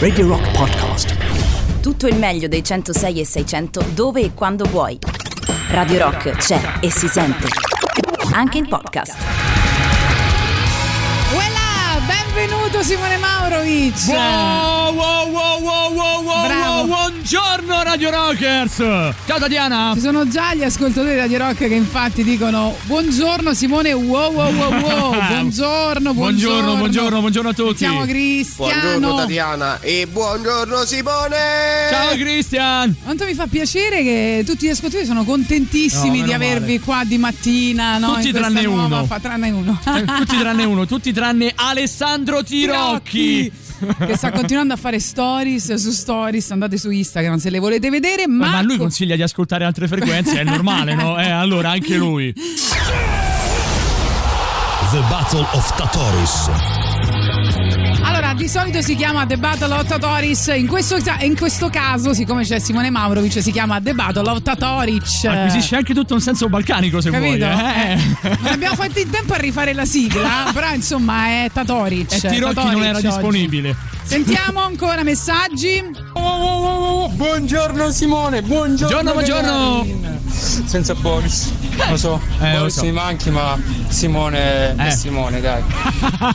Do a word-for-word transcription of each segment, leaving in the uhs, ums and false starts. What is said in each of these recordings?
Radio Rock Podcast. Tutto il meglio dei centosei e seicento dove e quando vuoi. Radio Rock c'è e si sente anche in podcast. Voilà, benvenuto Simone Maurovic. Wow, wow, wow, wow, wow, wow. Bravo. Buongiorno Radio Rockers. Ciao Tatiana. Ci sono già gli ascoltatori di Radio Rock che infatti dicono buongiorno Simone, wow, wow, wow, wow. Buongiorno, buongiorno. Buongiorno, buongiorno, buongiorno a tutti. Siamo Cristiano. Buongiorno Tatiana e buongiorno Simone. Ciao Cristian. Quanto mi fa piacere che tutti gli ascoltatori sono contentissimi no, di avervi male. Qua di mattina, no? Tutti tranne uno. Fa, tranne uno. Tutti tranne uno, tutti tranne Alessandro Tirocchi. Tirocchi. Che sta continuando a fare stories su stories, andate su Instagram se le volete vedere. Ma, ma lui consiglia di ascoltare altre frequenze, è normale, no? Eh, allora anche lui. The Battle of Tatoris. Allora, di solito si chiama The Battle of Tatoris, in questo, in questo caso, siccome c'è Simone Maurovic, si chiama The Battle of Tatoric. Acquisisce anche tutto un senso balcanico, se capito? Vuoi. Eh. Eh. Non abbiamo fatto in tempo a rifare la sigla, però insomma è Tatoric. E Tirocchi Tatoric non era oggi disponibile. Sentiamo ancora messaggi. Oh, oh, oh, oh. Buongiorno Simone, buongiorno. Buongiorno, buongiorno. Senza Boris, lo so, eh, Boris lo so. Mi manchi, ma Simone eh. è Simone, dai.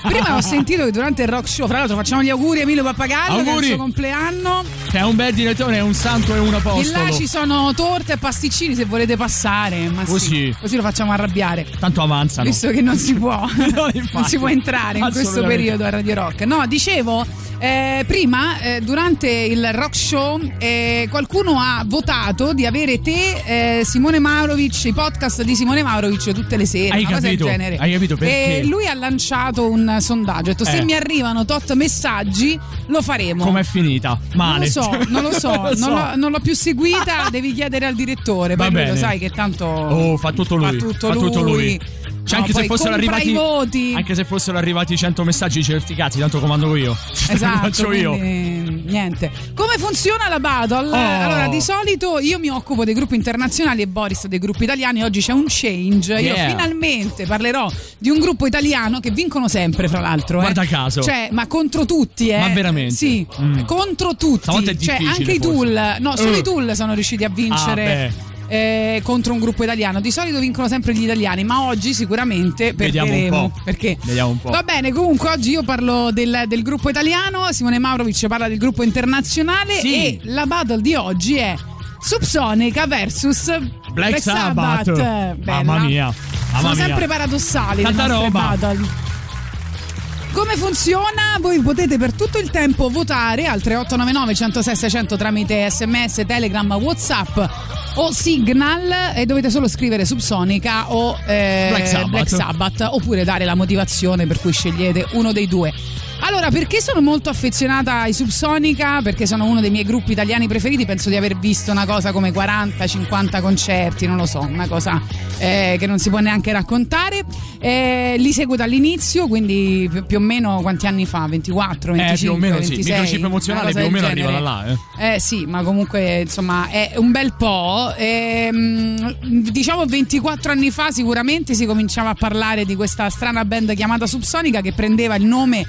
Prima ho sentito che durante il rock show, fra l'altro facciamo gli auguri a Emilio Pappagallo per il suo compleanno. È un bel direttore, è un santo e un apostolo. E là ci sono torte e pasticcini se volete passare, ma così. Sì, così lo facciamo arrabbiare. Tanto avanzano. Visto che non si può, no, non si può entrare in questo periodo a Radio Rock. No, dicevo... Eh, prima eh, durante il rock show eh, qualcuno ha votato di avere te, eh, Simone Maurovic, i podcast di Simone Maurovic tutte le sere, hai una capito, cosa del genere. Hai capito perché? E lui ha lanciato un sondaggio, ha detto eh. se mi arrivano tot messaggi lo faremo. Com'è finita? Male. Non lo so, non lo so, non, l'ho, non l'ho più seguita. Devi chiedere al direttore. Poi lui lo sai che tanto oh, fa tutto lui. Fa tutto fa lui. Tutto lui. Cioè no, anche, se fossero arrivati, voti. anche se fossero arrivati cento messaggi, certi cazzi, tanto comando io. Esatto. Faccio io. Niente. Come funziona la battle? Oh. Allora, di solito io mi occupo dei gruppi internazionali e Boris dei gruppi italiani. Oggi c'è un change. Yeah. Io finalmente parlerò di un gruppo italiano che vincono sempre, fra l'altro. Guarda eh. caso. Cioè, ma contro tutti, eh. Ma veramente? Sì, mm. contro tutti. È cioè, anche forse. i Tool. No, solo uh. i Tool sono riusciti a vincere. Ah, Eh, contro un gruppo italiano. Di solito vincono sempre gli italiani, ma oggi sicuramente perderemo. Vediamo un po'. Perché? Vediamo un po'. Va bene, comunque oggi io parlo del, del gruppo italiano, Simone Maurovic parla del gruppo internazionale sì. e la battle di oggi è Subsonica versus Black, Black Sabbath. Sabbath. Mamma mia. Mamma Sono mia. sempre paradossali Tanta le nostre roba. battle. Come funziona? Voi potete per tutto il tempo votare al tre otto nove nove centosei seicento tramite sms, telegram, whatsapp o signal e dovete solo scrivere Subsonica o eh, Black Sabbath. Black Sabbath oppure dare la motivazione per cui scegliete uno dei due. Allora, perché sono molto affezionata ai Subsonica? Perché sono uno dei miei gruppi italiani preferiti. Penso di aver visto una cosa come quaranta cinquanta concerti, non lo so, una cosa eh, che non si può neanche raccontare. Eh, li seguo dall'inizio, quindi più o meno quanti anni fa? ventiquattro, venticinque, eh, più o meno, ventisei. Sì. Microchip emozionale più o meno arriva da là. Eh. eh sì, ma comunque insomma è un bel po'. Eh, diciamo ventiquattro anni fa sicuramente si cominciava a parlare di questa strana band chiamata Subsonica che prendeva il nome...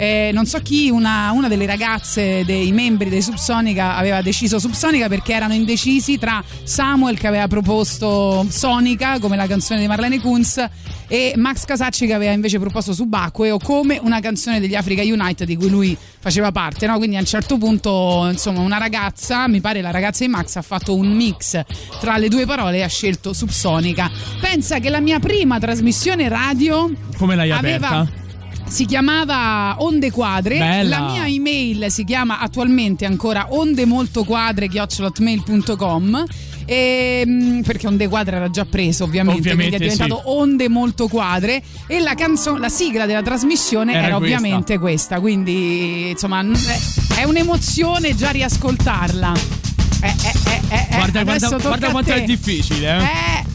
Eh, non so chi, una, una delle ragazze dei membri dei Subsonica aveva deciso Subsonica perché erano indecisi tra Samuel che aveva proposto Sonica come la canzone di Marlene Kuntz e Max Casacci che aveva invece proposto Subacqueo come una canzone degli Africa United di cui lui faceva parte, no? Quindi a un certo punto insomma una ragazza, mi pare la ragazza di Max, ha fatto un mix tra le due parole e ha scelto Subsonica. Pensa che la mia prima trasmissione radio come l'hai aperta? Aveva si chiamava Onde Quadre. Bella. La mia email si chiama attualmente ancora ondemoltoquadre chiocciola hotmail punto com e, perché Onde Quadre era già preso ovviamente, ovviamente quindi è diventato sì. Onde Molto Quadre e la canzone, la sigla della trasmissione era, era questa. ovviamente questa, quindi insomma è un'emozione già riascoltarla. Eh, eh, eh, eh, guarda, guarda, guarda quanto è difficile. Eh, eh.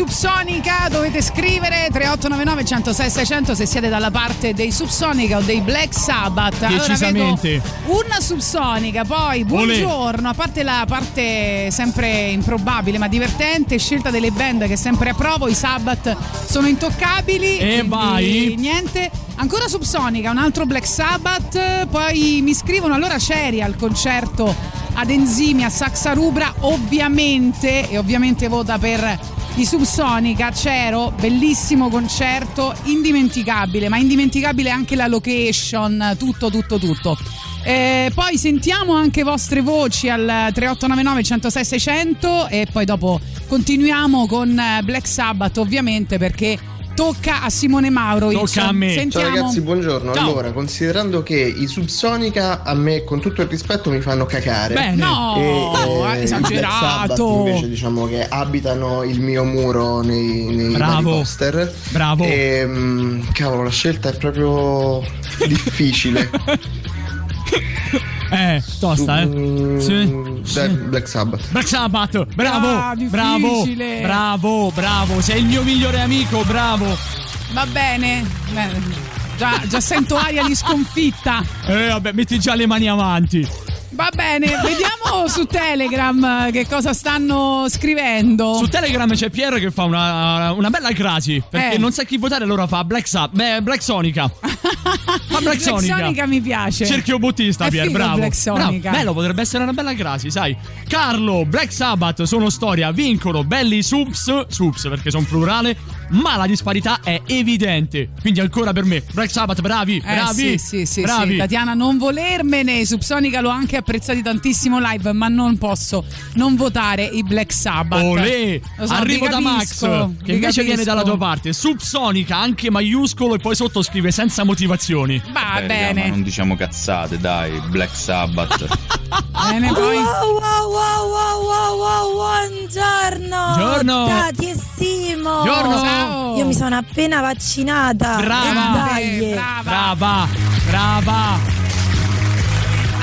Subsonica, dovete scrivere tre otto nove nove uno zero sei sei zero zero se siete dalla parte dei Subsonica o dei Black Sabbath. Allora vedo una Subsonica, poi buongiorno, a parte la parte sempre improbabile ma divertente, scelta delle band che sempre approvo, i Sabbath sono intoccabili e vai niente. Ancora Subsonica, un altro Black Sabbath, poi mi scrivono allora Ceri al concerto ad Enzimi a Saxarubra, ovviamente, e ovviamente vota per i Subsonica. Cero, bellissimo concerto, indimenticabile, ma indimenticabile anche la location, tutto, tutto, tutto. Eh, poi sentiamo anche vostre voci al tre otto nove nove uno zero sei sei zero zero e poi dopo continuiamo con Black Sabbath, ovviamente, perché tocca a Simone Maurovic. Tocca a me. Sentiamo. Ciao ragazzi, buongiorno. Ciao. Allora, considerando che i Subsonica a me con tutto il rispetto mi fanno cacare. Beh, no, e, no eh, esagerato. Invece diciamo che abitano il mio muro nei, nei bravo, poster. Bravo. E, mh, cavolo, la scelta è proprio difficile. Eh, tosta, eh. Sì. Black Sabbath. Black Sabbath, bravo, ah, bravo, bravo, bravo, sei il mio migliore amico, bravo. Va bene, bene. Già, già sento aria di sconfitta. Eh, vabbè, metti già le mani avanti. Va bene, vediamo su Telegram che cosa stanno scrivendo. Su Telegram c'è Pierre che fa una, una bella crasi, perché eh. non sa chi votare, allora fa Black Sabbath, beh, Black Sonica. Ma Black Sonica. Black Sonica mi piace. Cerchio bottista, Pier, bravo. Black Sonica. Bravo. Bello, potrebbe essere una bella crasi, sai. Carlo, Black Sabbath sono storia, vincono belli subs, subs perché sono plurale, ma la disparità è evidente. Quindi ancora per me Black Sabbath, bravi, bravi. Eh, sì, sì, sì, bravi. Sì, Tatiana, non volermene. Subsonica l'ho anche apprezzati tantissimo live, ma non posso non votare i Black Sabbath. Olè. So, arrivo da capisco, Max, che invece capisco. Viene dalla tua parte. Subsonica anche maiuscolo e poi sotto scrive senza motivazione. Va bene, raga, ma non diciamo cazzate, dai, Black Sabbath. Bene, poi. Wow, wow, wow, wow, wow, wow, buongiorno. Buongiorno. Tati e Simo. Buongiorno. Io mi sono appena vaccinata. Brava. Eh, brava. Brava. Brava.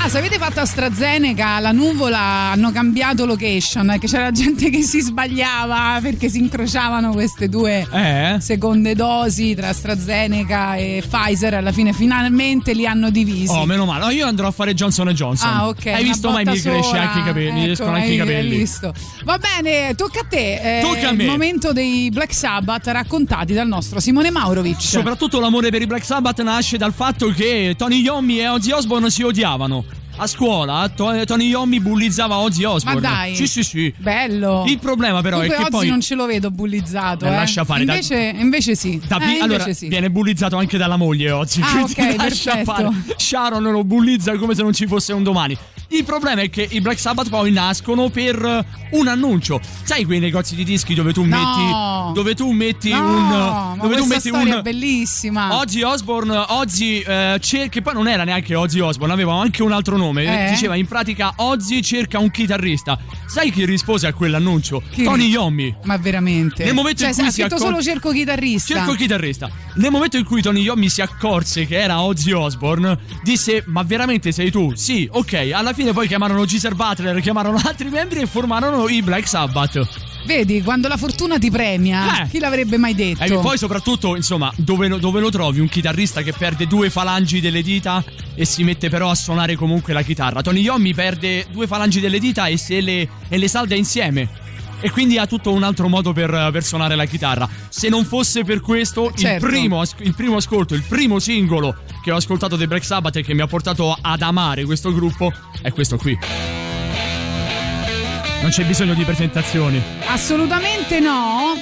Ah, se avete fatto AstraZeneca, la nuvola, hanno cambiato location, che c'era gente che si sbagliava perché si incrociavano queste due eh. seconde dosi tra AstraZeneca e Pfizer, alla fine finalmente li hanno divisi. Oh, meno male. No, io andrò a fare Johnson and Johnson. Ah, ok. Hai visto, mai mi cresce anche i capelli, ecco, escono anche i capelli. Visto. Va bene, tocca a te. Eh, tocca a me. Il momento dei Black Sabbath raccontati dal nostro Simone Maurovic. Soprattutto l'amore per i Black Sabbath nasce dal fatto che Tony Iommi e Ozzy Osbourne si odiavano. A scuola Tony Iommi bullizzava Ozzy Osbourne. Ma dai. Sì, sì, sì. Bello. Il problema però dunque è che Ozzy poi Ozzy non ce lo vedo bullizzato, eh, eh. Lascia fare. Invece da... invece sì da... eh, Allora invece sì. Viene bullizzato anche dalla moglie Ozzy. Ah, ok, lascia perfetto. Fare. Sharon lo bullizza come se non ci fosse un domani. Il problema è che i Black Sabbath poi nascono per un annuncio. Sai quei negozi di dischi dove tu no. metti Dove tu metti no, un ma dove tu metti storia un è bellissima. Ozzy Osbourne Ozzy eh, cer- Che poi non era neanche Ozzy Osbourne, aveva anche un altro nome. Eh? Diceva in pratica Ozzy cerca un chitarrista. Sai chi rispose a quell'annuncio? Chi? Tony Iommi. Ma veramente? Nel momento cioè, in cui ha scritto accor- solo cerco chitarrista. Cerco chitarrista. Nel momento in cui Tony Iommi si accorse che era Ozzy Osbourne, disse: ma veramente sei tu? Sì, ok. Alla fine poi chiamarono Geezer Butler, chiamarono altri membri e formarono i Black Sabbath. Vedi, quando la fortuna ti premia, eh. chi l'avrebbe mai detto? E poi soprattutto, insomma, dove, dove lo trovi un chitarrista che perde due falangi delle dita e si mette però a suonare comunque la chitarra? Tony Iommi perde due falangi delle dita e, se le, e le salda insieme. E quindi ha tutto un altro modo per, per suonare la chitarra. Se non fosse per questo, certo. il, primo, il primo ascolto, il primo singolo che ho ascoltato dei Black Sabbath e che mi ha portato ad amare questo gruppo è questo qui. Non c'è bisogno di presentazioni. Assolutamente no.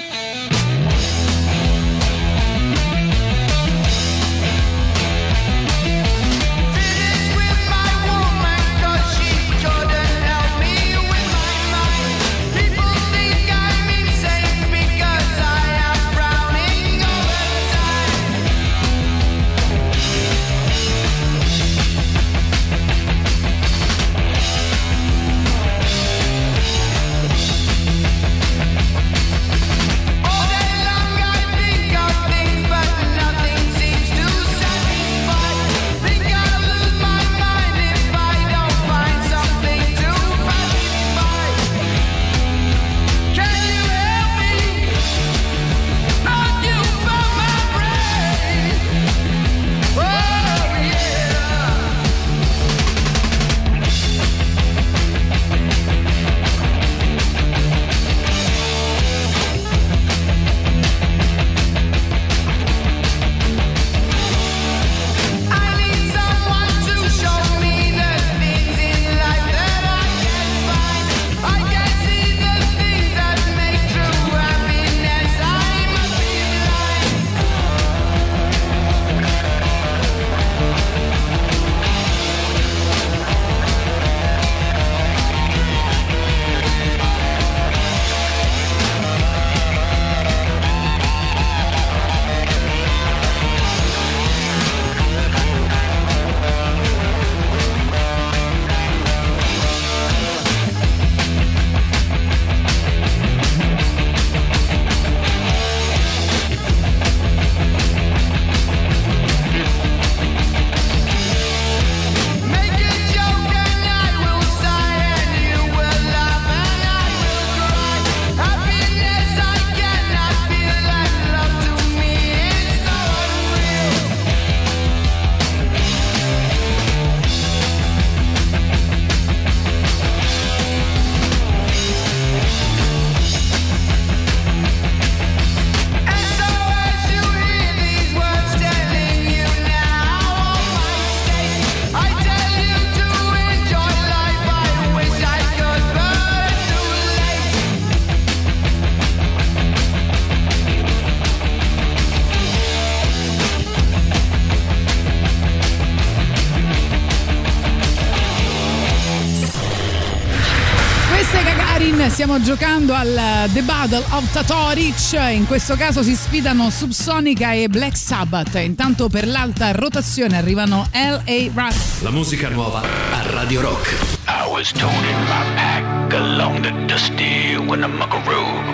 stiamo giocando al The Battle of Tatoric. In questo caso si sfidano Subsonica e Black Sabbath. Intanto per l'alta rotazione arrivano L A. Rats. La musica nuova a Radio Rock. I was toting my pack along the dusty Winnemucca road,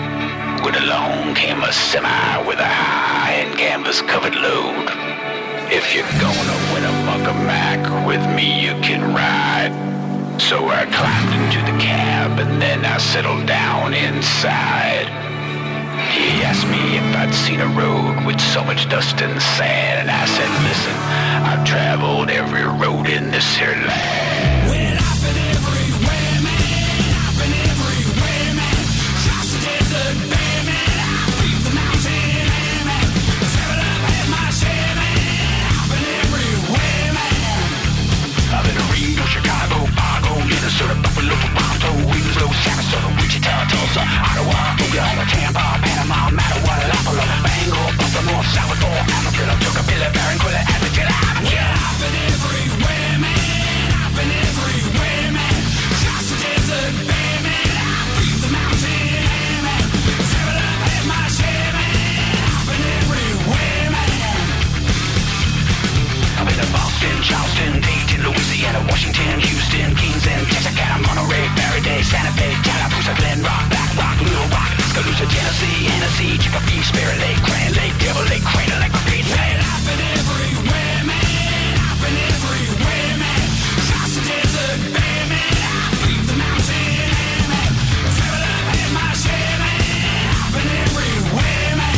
when along came a semi with a high-end canvas-covered load. If you're gonna win a mucker mac with me, you can ride. So I climbed into the cab and then I settled down inside. He asked me if I'd seen a road with so much dust and sand, and I said, listen, I've traveled every road in this here land. When I've been everywhere, man, I've been everywhere, man. Across the desert, bare man, I leave the mountain air, man. Seven up at my share, man, I've been everywhere, man. I've been to Reno, Chicago, Minnesota, Buffalo, Toronto, Winslow, Sarasota, Wichita, Tulsa, Ottawa, Oklahoma, Tampa, Panama, Mattawa, Lapala, Bangor, Baltimore, Salvador, Amarillo, Tocqueville, Barranquilla, Atlanta. Yeah, I've been everywhere, man. I've been everywhere, man. Across the desert, bare man. I breathe the mountain air, man. Seven up at my share, man. I've been everywhere, man. I've been to Boston, Charleston, Dayton, Louisiana, Washington, Houston, Kings and Texarkana, Monterey, Faraday, Santa Fe, Tallapoosa, Glen Rock, Black Rock, Little Rock, Tuscaloosa, Tennessee, Hennessy, Chippewa, Spirit Lake, Grand Lake, Devil Lake, Crater Lake, Repeat Lake. I've been everywhere, man. I've been everywhere, man. Across the desert, bare man. I leave the mountain air, man. Travel up at my share, man. I've been everywhere, man.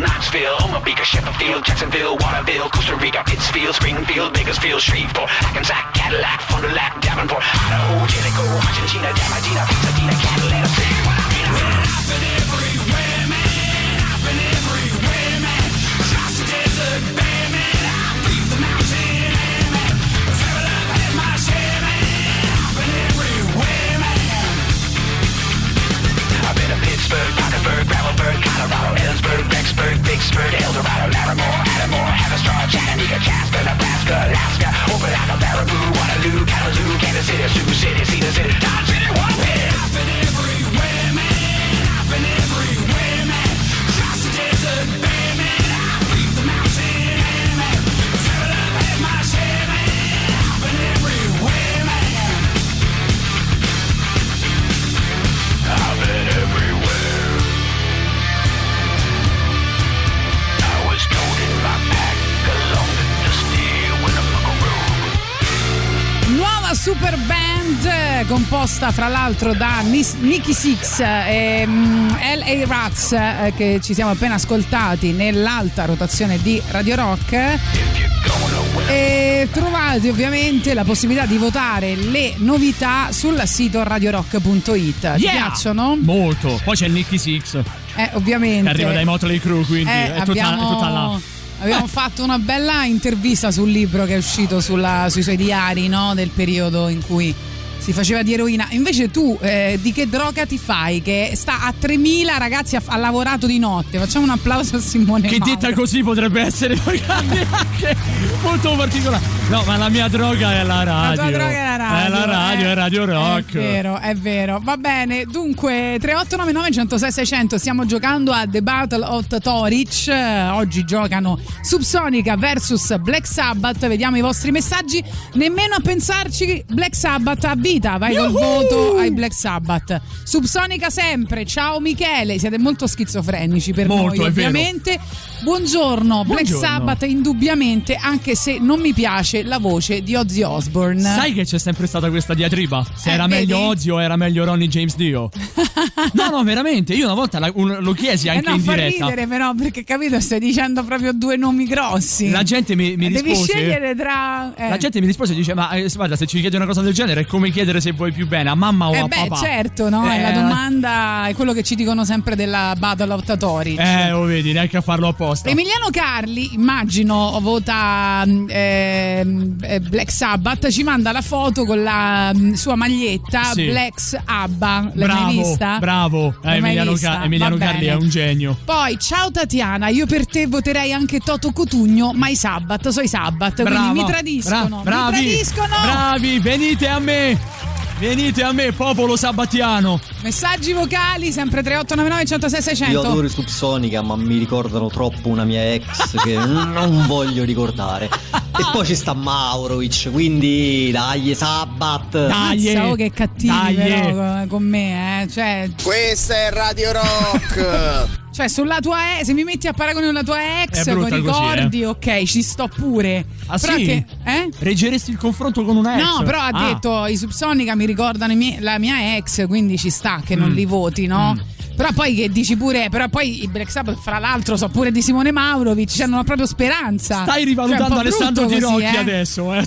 Knoxville, Omaha, Sheffield, Jacksonville, Waterville, Costa Rica, Pittsfield, Springfield, Bakersfield, Shreveport, Hackensack, Cadillac, Fond du Lac, Davenport, Idaho, Jericho, Argentina, Damagina, Pasadena, Catalina, see what I mean. Well, I've been everywhere, man. I've been everywhere, man. Across the desert, bare man. I leave the mountain air, man. Travel up at my share, man. I've been everywhere, man. I've been to Pittsburgh, Parkersburg, Gravelburg, Colorado, Ellensburg, Rexburg, Vicksburg, Eldorado, Laramore, Attleboro, Haverstraw, Chattanooga, Jasper, Nebraska, Alaska, Opelika, Baraboo, Waterloo, Kalamazoo, Kansas City, Sioux City, Cedar City, Dodge City, Waterloo. I've been everywhere, man. I've been everywhere, man. Across the desert, bare man. I leave the mountain air, man. Travel up at my share, man. I've been everywhere, man. I've been everywhere. Nuova super band composta fra l'altro da Nikki Sixx e L A. Rats, che ci siamo appena ascoltati nell'alta rotazione di Radio Rock. E trovate ovviamente la possibilità di votare le novità sul sito radio rock punto it. Ti yeah! piacciono? Molto. Poi c'è Nikki Sixx. Eh, ovviamente. Che arriva dai Motley Crue, quindi eh, è, abbiamo... tutta, è tutta là. Abbiamo fatto una bella intervista sul libro che è uscito sulla, sui suoi diari, no? Del periodo in cui si faceva di eroina. Invece tu eh, di che droga ti fai? Che sta a tremila ragazzi, ha, ha lavorato di notte. Facciamo un applauso a Simone Maurovic. Che detta così potrebbe essere magari anche molto particolare. No, ma la mia droga è la radio. La tua droga è la radio. È la radio, eh, è Radio Rock. È vero, è vero. Va bene, dunque tre otto nove nove uno zero sei sei zero zero. Stiamo giocando a The Battle of Tatoric. Oggi giocano Subsonica versus Black Sabbath. Vediamo i vostri messaggi. Nemmeno a pensarci, Black Sabbath ha vita, vai Yuhu! Col voto ai Black Sabbath. Subsonica sempre. Ciao Michele, siete molto schizofrenici per molto, noi ovviamente. Buongiorno, buongiorno Black Sabbath indubbiamente, anche se non mi piace la voce di Ozzy Osbourne. Sai che c'è sempre stata questa diatriba, se eh, era vedi? meglio Ozzy o era meglio Ronnie James Dio. No no, veramente, io una volta la, un, lo chiesi anche eh no, in diretta. Non fa ridere però, perché capito, stai dicendo proprio due nomi grossi. La gente mi, mi rispose, devi scegliere tra eh. La gente mi rispose e dice, ma eh, guarda, se ci chiedi una cosa del genere è come chiedere se vuoi più bene a mamma o eh a beh, papà. Certo, no? Eh, la domanda è quello che ci dicono sempre della Battle of Tatoric. Eh, lo vedi, neanche a farlo apposta. Emiliano Carli, immagino, vota eh, Black Sabbath, ci manda la foto con la sua maglietta, sì. Black Abba, l'hai bravo, mai vista? Bravo, eh, Emiliano, vista? Emiliano Carli è un genio. Poi, ciao Tatiana, io per te voterei anche Toto Cutugno, ma i Sabbath, so i Sabbath, bravo, quindi mi tradiscono, bra- bravi, mi tradiscono. Bravi, venite a me. Venite a me, popolo sabbattiano. Messaggi vocali, sempre tre otto nove nove uno zero sei sei zero zero. Io adoro i Subsonica, ma mi ricordano troppo una mia ex che non voglio ricordare. E poi ci sta Maurovic, quindi dai, Sabbath. Dai, so che cattivi però, con me, eh. Cioè, questa è Radio Rock. Cioè, sulla tua ex, se mi metti a paragone con la tua ex, con ricordi, così, eh. ok, ci sto pure. Ah, però sì? Che, eh? Reggeresti il confronto con una ex? No, però ha ah. detto i Subsonica mi ricordano i miei, la mia ex, quindi ci sta che mm. non li voti, no? Mm. Però poi che dici pure, però poi i Black Sabbath, fra l'altro, so pure di Simone Maurovic, cioè, hanno proprio speranza. Stai rivalutando, cioè, Alessandro Tirocchi eh? adesso, eh.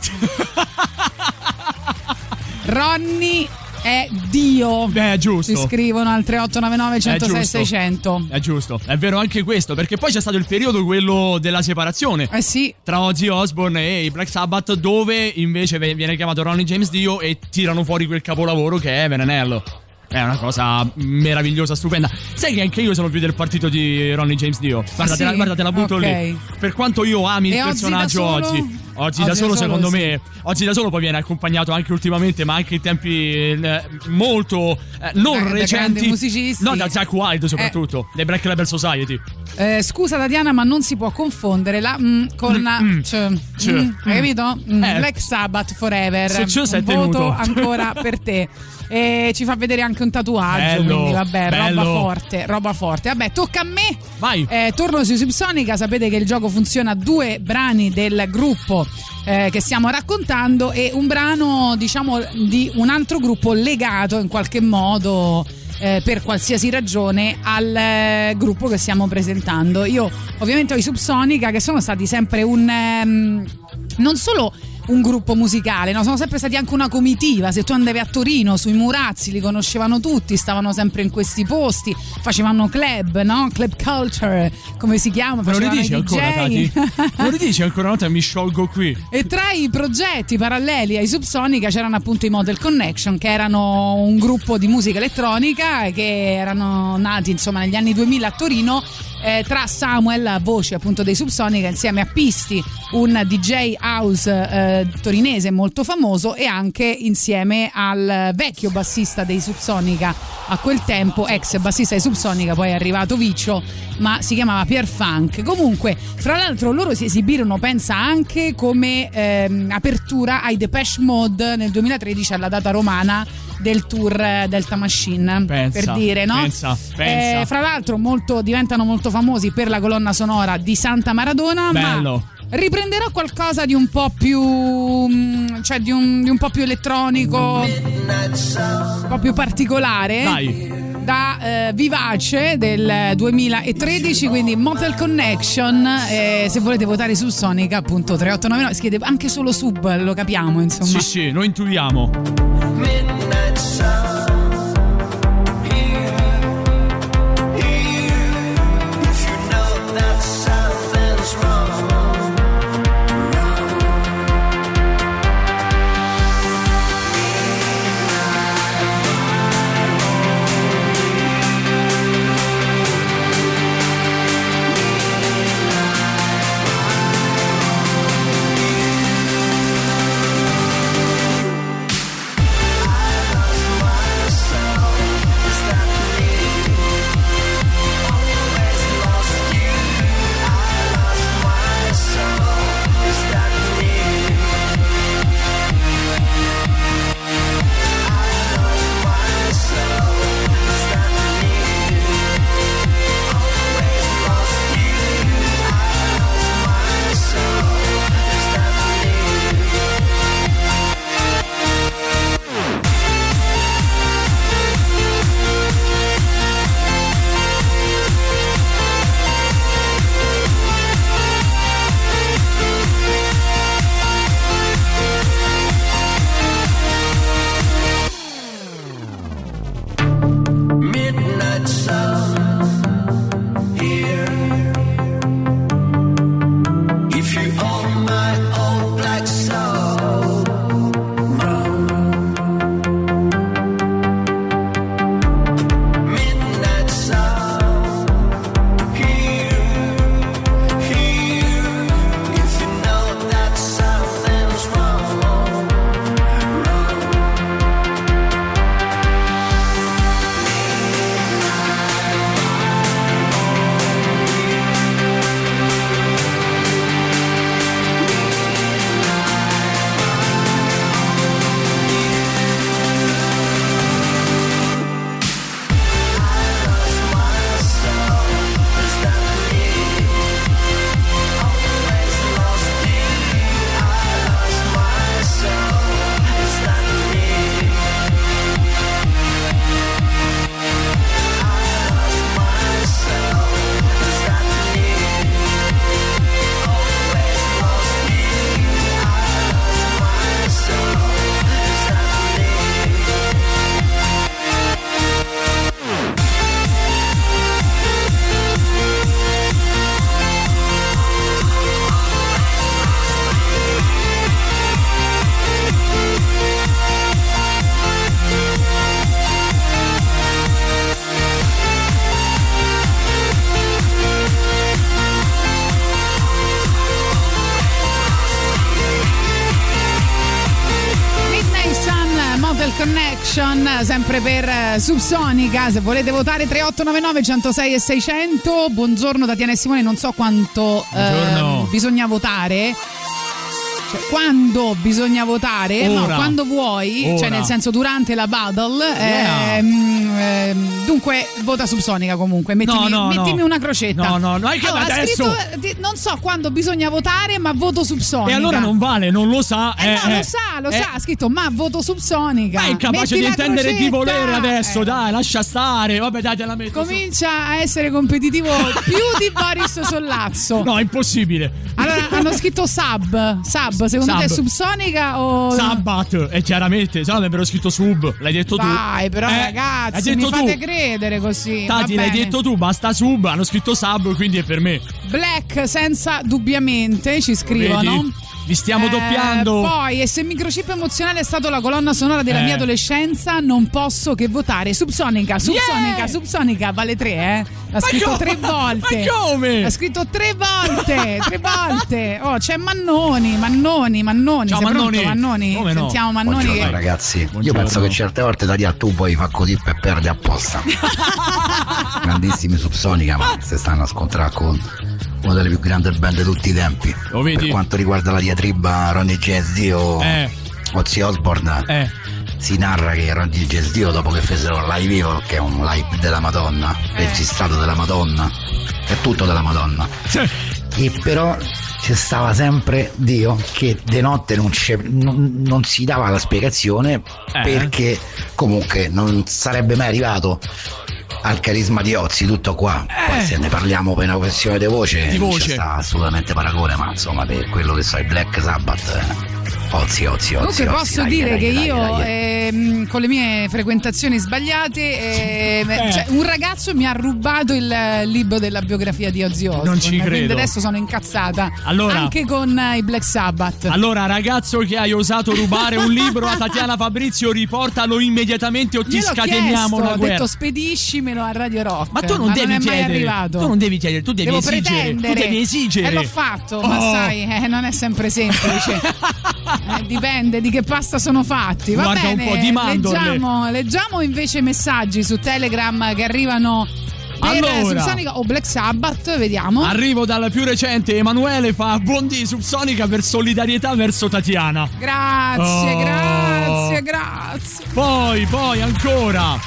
Ronnie è Dio. Beh, è giusto. Si scrivono al tre otto nove nove uno zero sei sei zero zero. È giusto. È vero anche questo, perché poi c'è stato il periodo quello della separazione. Eh sì. Tra Ozzy Osbourne e i Black Sabbath, dove invece viene chiamato Ronnie James Dio e tirano fuori quel capolavoro che è Venenello. È una cosa meravigliosa, stupenda. Sai che anche io sono più del partito di Ronnie James Dio. Guarda, ah, sì? te, la, guarda te la butto okay. lì. Per quanto io ami e il personaggio oggi. Oggi da solo, secondo sì. me, oggi da solo poi viene accompagnato anche ultimamente, ma anche in tempi eh, molto eh, non eh, recenti, musicisti. No, da Zack Wilde soprattutto, eh. dei Black Label Society. Eh, scusa Tatiana, ma non si può confondere la mm, con mm, la mm, c, c, mm, mm, hai capito? Mm, eh. Black Sabbath Forever. Se c'è un voto tenuto. Ancora per te. E ci fa vedere anche un tatuaggio, bello, quindi vabbè, bello. roba forte, roba forte. Vabbè, tocca a me. Vai. Eh, torno su Subsonica, sapete che il gioco funziona a due brani del gruppo Eh, che stiamo raccontando e un brano, diciamo, di un altro gruppo legato in qualche modo eh, per qualsiasi ragione al eh, gruppo che stiamo presentando. Io ovviamente ho i Subsonica, che sono stati sempre un ehm, non solo un gruppo musicale, no? Sono sempre stati anche una comitiva. Se tu andavi a Torino sui Murazzi li conoscevano tutti, stavano sempre in questi posti, facevano club, no? Club culture, come si chiama? Me lo ridici ancora, Tati? Me lo ridici ancora una volta, mi sciolgo qui. E tra i progetti paralleli ai Subsonica c'erano appunto i Motel Connection, che erano un gruppo di musica elettronica che erano nati insomma negli anni duemila a Torino. Eh, tra Samuel, voce appunto dei Subsonica, insieme a Pisti, un D J house eh, torinese molto famoso, e anche insieme al vecchio bassista dei Subsonica a quel tempo, ex bassista dei Subsonica, poi è arrivato Viccio, ma si chiamava Pierre Funk. Comunque, fra l'altro, loro si esibirono, pensa, anche come ehm, apertura ai Depeche Mode nel duemilatredici alla data romana del tour Delta Machine, pensa, per dire, no? Pensa, pensa. Eh, fra l'altro molto, diventano molto famosi per la colonna sonora di Santa Maradona. Bello. Ma riprenderò qualcosa di un po' più, cioè di un, di un po' più elettronico, un po' più particolare. Dai. Da eh, Vivace del duemilatredici, quindi Motel Connection. Eh, se volete votare su Sonica, appunto tre otto nove nove, scrivete anche solo sub, lo capiamo insomma. Sì, sì, lo intuiamo. If you own my own black side. Connection, sempre per Subsonica. Se volete votare tre otto nove nove, centosei e seicento. Buongiorno Tatiana e Simone, non so quanto eh, bisogna votare. Cioè, quando bisogna votare? Ora. No, quando vuoi, Ora. Cioè nel senso durante la battle. Yeah. Ehm, ehm, dunque vota Subsonica comunque. Mettimi, no, no, mettimi no. una crocetta. No, no, no. È che allora, adesso... ha scritto, non so quando bisogna votare, ma voto Subsonica. E allora non vale, non lo sa. Eh, eh, no, eh, lo sa, lo eh. sa. Ha scritto ma voto Subsonica. Ma è capace metti di intendere crocetta. Di volere adesso. Eh. Dai, lascia stare. Vabbè, dai, te la metto. Comincia su. A essere competitivo più di Boris Sollazzo. No, è impossibile. Allora hanno scritto sub, sub. Secondo Sub. Te è Subsonica o Sabbath? E chiaramente, se no avrebbero scritto sub. L'hai detto Vai, tu. Dai, però eh, ragazzi, mi tu. Fate credere così. Tati, l'hai detto tu, basta sub. Hanno scritto sub, quindi è per me. Black senza dubbiamente, ci scrivono. Vedi? Vi stiamo eh, doppiando. Poi, e se Microchip Emozionale è stato la colonna sonora della eh. mia adolescenza, non posso che votare Subsonica. Subsonica, yeah! Subsonica vale tre, eh? L'ha scritto ma tre volte. Ma come? L'ha scritto tre volte, tre volte. Oh, c'è Mannoni, Mannoni, Mannoni. Ciao, Mannoni. Pronto, Mannoni? Come no? Sentiamo Mannoni. Buongiorno, che... ragazzi. Buongiorno. Io penso che certe volte Tatiana tu poi fa così per perdere apposta. Grandissimi Subsonica, ma se stanno a scontrare con una delle più grandi band di tutti i tempi. Lo vedi? Per quanto riguarda la diatriba Ronnie James Dio eh. Ozzy Osbourne eh. si narra che Ronnie James Dio, dopo che fecero il live vivo, che è un live della Madonna, eh. registrato della Madonna, è tutto della Madonna, sì. e però c'è stava sempre Dio che de notte non, non, non si dava la spiegazione eh. perché comunque non sarebbe mai arrivato al carisma di Ozzy, tutto qua. Poi eh. se ne parliamo per una questione di voce, di voce. Non ci sta assolutamente paragone, ma insomma per quello che so i Black Sabbath eh. Ozzy, Ozzy, Ozzy. Comunque posso dai, dire dai, che dai, io dai, dai. Ehm, con le mie frequentazioni sbagliate ehm, eh. cioè, un ragazzo mi ha rubato il libro della biografia di Ozzy Osbourne. Non ci credo. Quindi adesso sono incazzata allora, anche con eh, i Black Sabbath. Allora ragazzo che hai osato rubare un libro a Tatiana Fabrizio, riportalo immediatamente o ti gliel'ho scateniamo una guerra. Ho detto spediscimi a Radio Rock. Ma tu non ma devi non chiedere. Tu non devi chiedere, tu devi Devo esigere. Pretendere. Tu devi esigere. E eh, l'ho fatto, oh. ma sai, eh, non è sempre semplice. eh, dipende di che pasta sono fatti. Va Guarda bene. Un po' di mandorle. Leggiamo, leggiamo invece messaggi su Telegram che arrivano per allora. Subsonica o Black Sabbath, vediamo. Arrivo dal più recente, Emanuele fa buon dì Subsonica per solidarietà verso Tatiana. Grazie, oh. grazie, grazie. Poi, poi ancora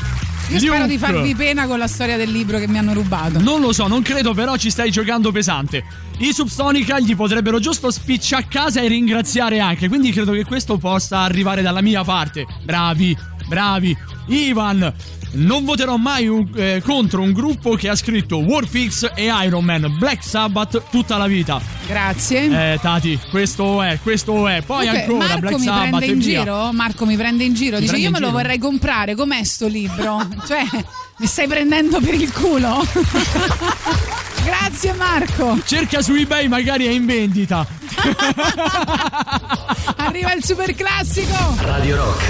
Io Luke. spero di farvi pena con la storia del libro che mi hanno rubato. Non lo so, non credo, però ci stai giocando pesante. I Subsonica gli potrebbero giusto spicciare a casa e ringraziare anche, quindi credo che questo possa arrivare dalla mia parte. Bravi, bravi. Ivan, non voterò mai un, eh, contro un gruppo che ha scritto Warpix e Iron Man, Black Sabbath tutta la vita. Grazie. Eh Tati, questo è, questo è. Poi okay, ancora Marco Black mi Sabbath prende in via. Giro? Marco mi prende in giro, mi dice io me lo giro. vorrei comprare, com'è sto libro? Cioè, mi stai prendendo per il culo? Grazie Marco. Cerca su eBay, magari è in vendita. Arriva il super classico. Radio Rock.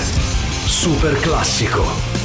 Super classico.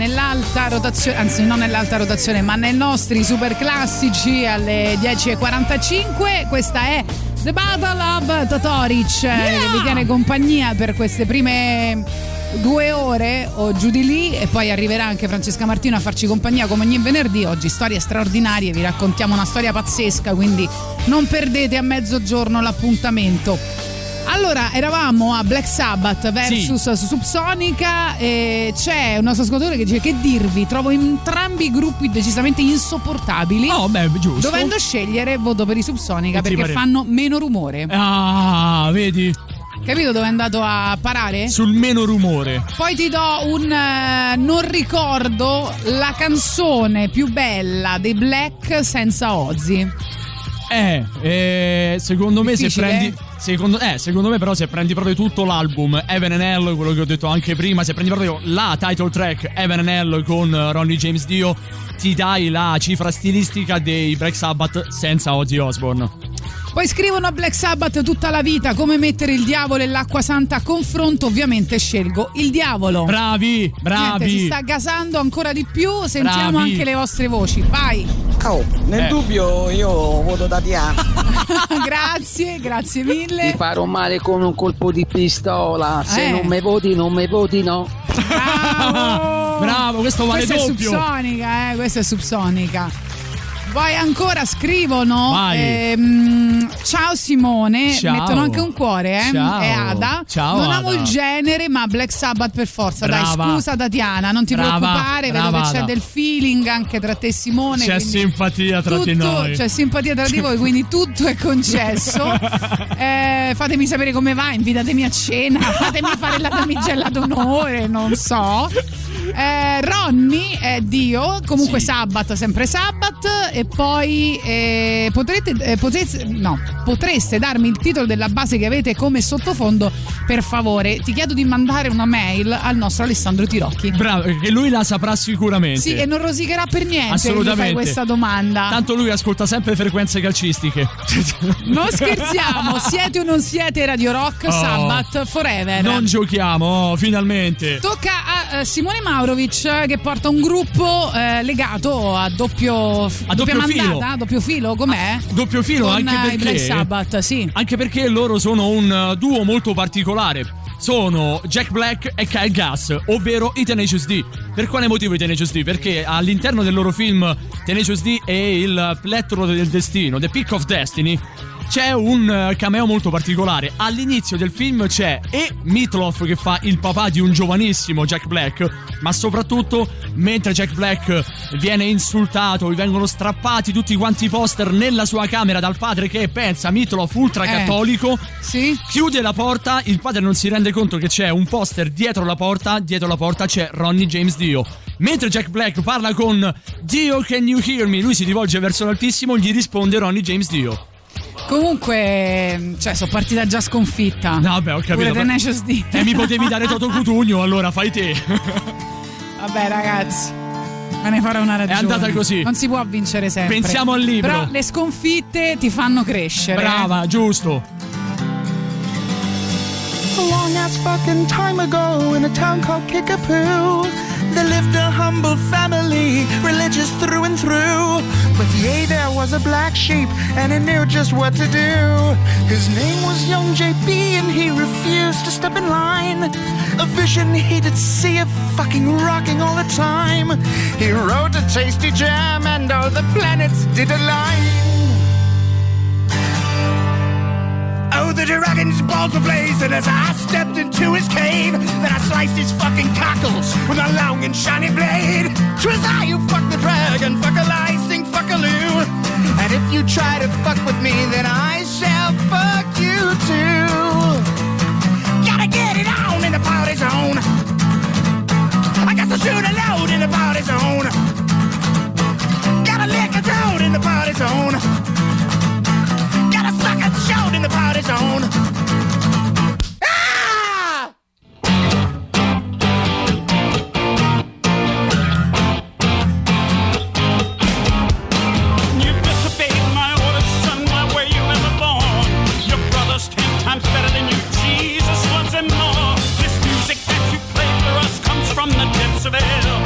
nell'alta rotazione, anzi non nell'alta rotazione, ma nei nostri super classici alle dieci e quarantacinque. Questa è The Battle of Totoric, yeah! Vi tiene compagnia per queste prime due ore o giù di lì, e poi arriverà anche Francesca Martino a farci compagnia come ogni venerdì. Oggi storie straordinarie, vi raccontiamo una storia pazzesca, quindi non perdete a mezzogiorno l'appuntamento. Allora, eravamo a Black Sabbath versus sì. Subsonica, e c'è un nostro ascoltatore che dice: che dirvi, trovo entrambi i gruppi decisamente insopportabili. Oh, beh, giusto. Dovendo scegliere, voto per i Subsonica perché pare... fanno meno rumore. Ah, vedi? Capito dove è andato a parare? Sul meno rumore. Poi ti do un uh, non ricordo la canzone più bella dei Black senza Ozzy. Eh, eh secondo me difficile, se prendi... Secondo, eh, secondo me però se prendi proprio tutto l'album Heaven and Hell, quello che ho detto anche prima, se prendi proprio la title track Heaven and Hell con Ronnie James Dio, ti dai la cifra stilistica dei Black Sabbath senza Ozzy Osbourne. Poi scrivono: a Black Sabbath tutta la vita, come mettere il diavolo e l'acqua santa a confronto, ovviamente scelgo il diavolo. Bravi, bravi. Niente, si sta gasando ancora di più, sentiamo bravi. Anche le vostre voci, vai. Oh, nel eh. dubbio io voto Tatiana. Grazie, grazie mille. Ti farò male con un colpo di pistola, se eh. non me voti, non me voti, no. Bravo, bravo, questo vale questa doppio. Questa è Subsonica, eh, questa è Subsonica. Poi ancora scrivono ehm, ciao Simone, ciao. Mettono anche un cuore, eh? Ciao. È Ada. Ciao, non Ada. Amo il genere, ma Black Sabbath per forza. Brava. Dai, scusa Tatiana, non ti Brava. preoccupare, Brava, vedo che Ada. C'è del feeling anche tra te e Simone. C'è simpatia tra tutto, di noi. C'è simpatia tra di voi, quindi tutto è concesso. eh, fatemi sapere come va, invitatemi a cena, fatemi fare la damigella d'onore, non so. Eh, Ronnie eh, Dio, comunque sì. Sabbath, sempre Sabbath. E poi eh, potrete, eh, potete, no, potreste darmi il titolo della base che avete come sottofondo, per favore? Ti chiedo di mandare una mail al nostro Alessandro Tirocchi. Bravo, che lui la saprà sicuramente. Sì, e non rosicherà per niente. Assolutamente. Fai questa domanda. Tanto lui ascolta sempre frequenze calcistiche. Non scherziamo, siete o non siete Radio Rock, oh, Sabbath forever. Non giochiamo, oh, finalmente. Tocca a eh, Simone Maurovic, che porta un gruppo eh, legato a doppio a doppio mandata, filo. A doppio filo, com'è? A doppio filo, con anche perché Black Sabbath, sì. Anche perché loro sono un duo molto particolare. Sono Jack Black e Kyle Gass, ovvero i Tenacious D. Per quale motivo i Tenacious D? Perché all'interno del loro film Tenacious D e il plettro del destino, The Peak of Destiny, c'è un cameo molto particolare. All'inizio del film c'è e Meat Loaf che fa il papà di un giovanissimo Jack Black, ma soprattutto mentre Jack Black viene insultato, gli vengono strappati tutti quanti i poster nella sua camera dal padre, che pensa Meat Loaf ultra cattolico, eh, sì. chiude la porta, il padre non si rende conto che c'è un poster dietro la porta, dietro la porta c'è Ronnie James Dio. Mentre Jack Black parla con Dio, can you hear me? Lui si rivolge verso l'altissimo, gli risponde Ronnie James Dio. Comunque, cioè, sono partita già sconfitta. No, vabbè, ho capito. Pure Tenacious D. E eh, mi potevi dare Toto Cutugno, allora fai te. Vabbè, ragazzi, me ne farò una ragione. È andata così. Non si può vincere sempre. Pensiamo al libro. Però le sconfitte ti fanno crescere. Brava, giusto. A long ass fucking time ago in a town called Kickapoo there lived a humble family, religious through and through. But yea, there was a black sheep, and he knew just what to do. His name was young J B, and he refused to step in line. A vision he did see of fucking rocking all the time. He wrote a tasty jam, and all the planets did align. Oh, the dragon's balls ablaze, and as I stepped into his cave, then I sliced his fucking cockles with a long and shiny blade. 'Twas I who fucked the dragon, fuck a lie, sing fuck a loo. And if you try to fuck with me, then I shall fuck you too. Gotta get it on in the party zone. I got to shoot a load in the party zone. Gotta lick a toad in the party zone. Out in the party zone. Ah! You disobeyed my orders, son, why were you ever born? Your brother's ten times better than you, Jesus loves him more. This music that you play for us comes from the depths of hell.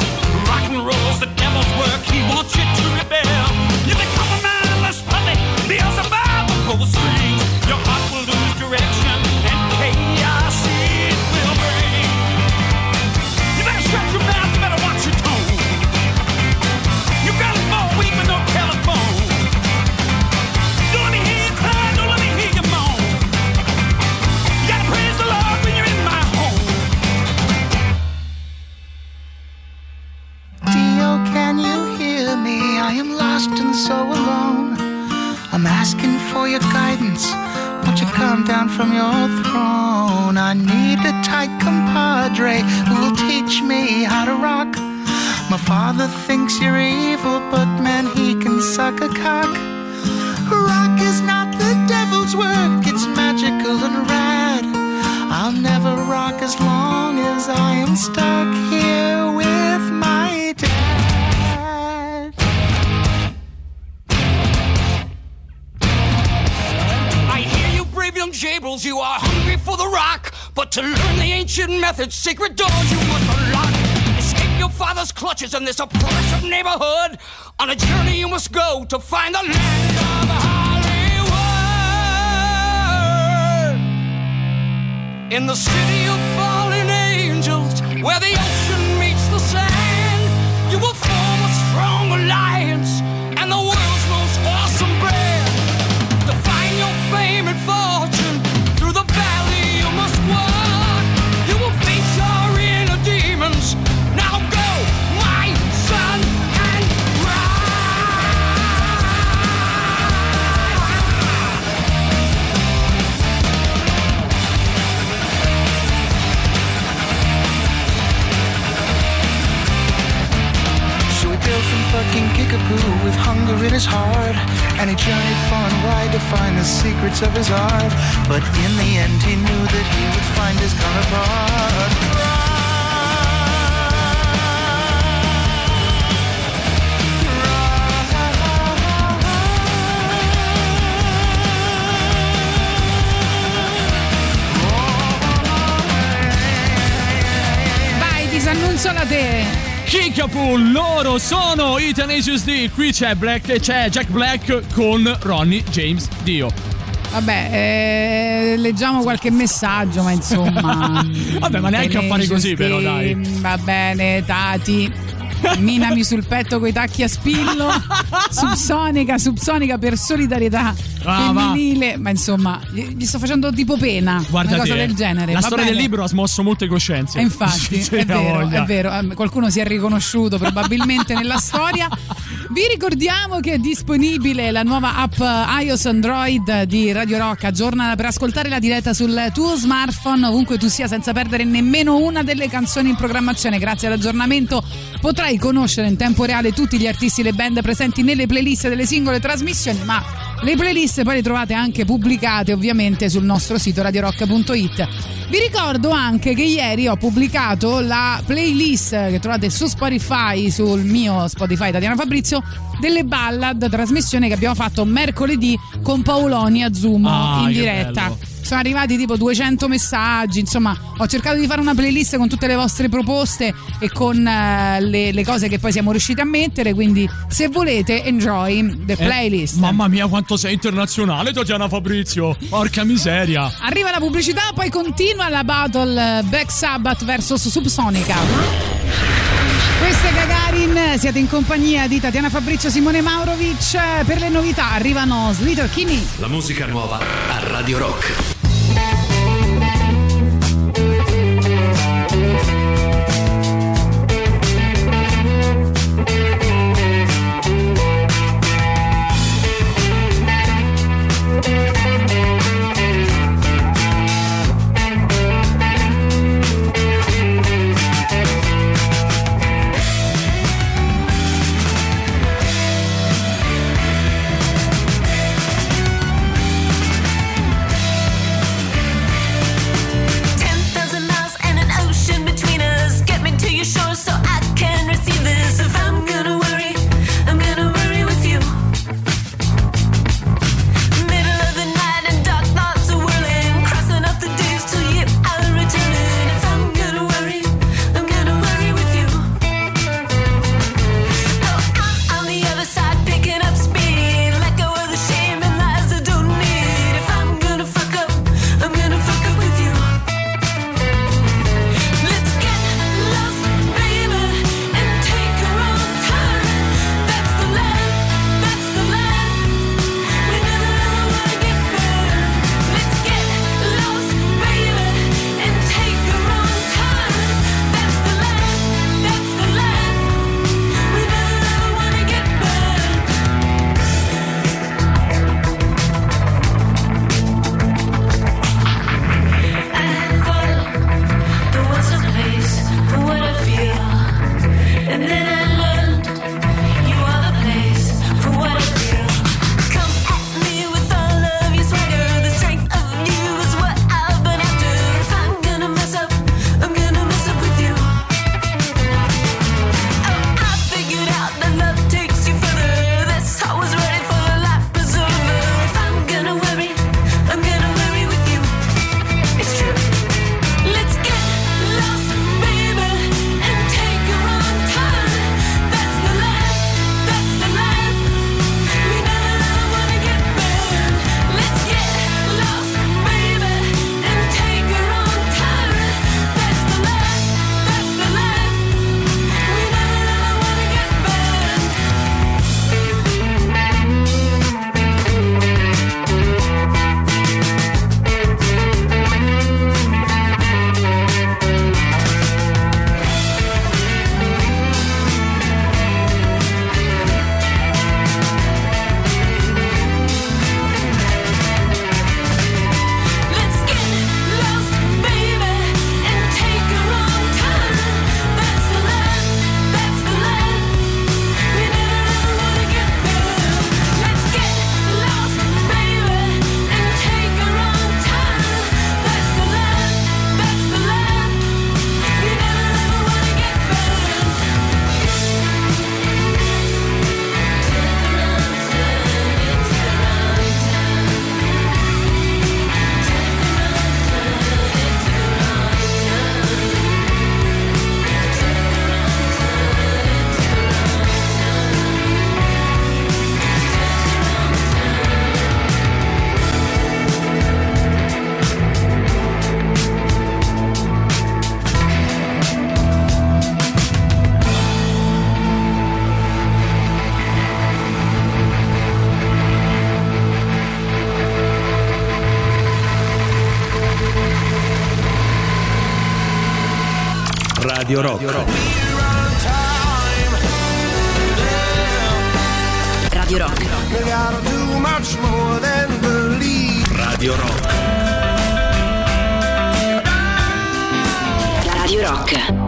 I'm asking for your guidance. Won't you come down from your throne? I need a tight compadre who'll teach me how to rock. My father thinks you're evil, but man, he can suck a cock. Rock is not the devil's work, it's magical and rad. I'll never rock as long as I am stuck here with my dad. I hear you brave young jabrils, you are hungry for the rock. But to learn the ancient methods, sacred doors you must unlock. Father's clutches in this oppressive neighborhood. On a journey you must go to find the land of Hollywood. In the city of fallen angels, where the ocean meets the sand, you will form a strong alliance and the world's most awesome brand. To find your fame and fortune through the valley you must walk. You will face your inner demons. Fucking kickapoo with hunger in his heart, and he journeyed far and wide to find the secrets of his art. But in the end he knew that he would find his counterpart. Vai, disannuncio la te. Kickapoo, loro sono i Tenacious D. Qui c'è Black, c'è Jack Black con Ronnie James Dio. Vabbè, eh, leggiamo qualche messaggio, ma insomma. Vabbè, ma neanche Tenacious a fare così, D, però dai. Va bene, Tati. Minami sul petto coi tacchi a spillo. Subsonica, Subsonica per solidarietà ah, femminile. Va. Ma insomma, gli sto facendo tipo pena. Guarda, una cosa del genere. La Va storia bene. Del libro ha smosso molte coscienze. E infatti, c'è è vero, voglia. È vero. Qualcuno si è riconosciuto probabilmente nella storia. Vi ricordiamo che è disponibile la nuova app iOS Android di Radio Rock. Aggiornala per ascoltare la diretta sul tuo smartphone ovunque tu sia, senza perdere nemmeno una delle canzoni in programmazione. Grazie all'aggiornamento potrai conoscere in tempo reale tutti gli artisti e le band presenti nelle playlist delle singole trasmissioni, ma le playlist poi le trovate anche pubblicate ovviamente sul nostro sito radio rock punto it. Vi ricordo anche che ieri ho pubblicato la playlist che trovate su Spotify, sul mio Spotify Tatiana Fabrizio, delle ballad, trasmissione che abbiamo fatto mercoledì con Paoloni a Zoom ah, in diretta. Bello. Sono arrivati tipo duecento messaggi, insomma ho cercato di fare una playlist con tutte le vostre proposte e con uh, le, le cose che poi siamo riusciti a mettere, quindi se volete enjoy the playlist. Eh, mamma mia quanto sei internazionale Tatiana Fabrizio, porca miseria. Arriva la pubblicità, poi continua la battle Black Sabbath versus Subsonica. Questa è Gagarin, siete in compagnia di Tatiana Fabrizio, Simone Maurovic. Per le novità arrivano Slither Kinney. La musica nuova a Radio Rock. Radio Rock. Radio Rock. Radio Rock. Radio Rock. Radio Rock.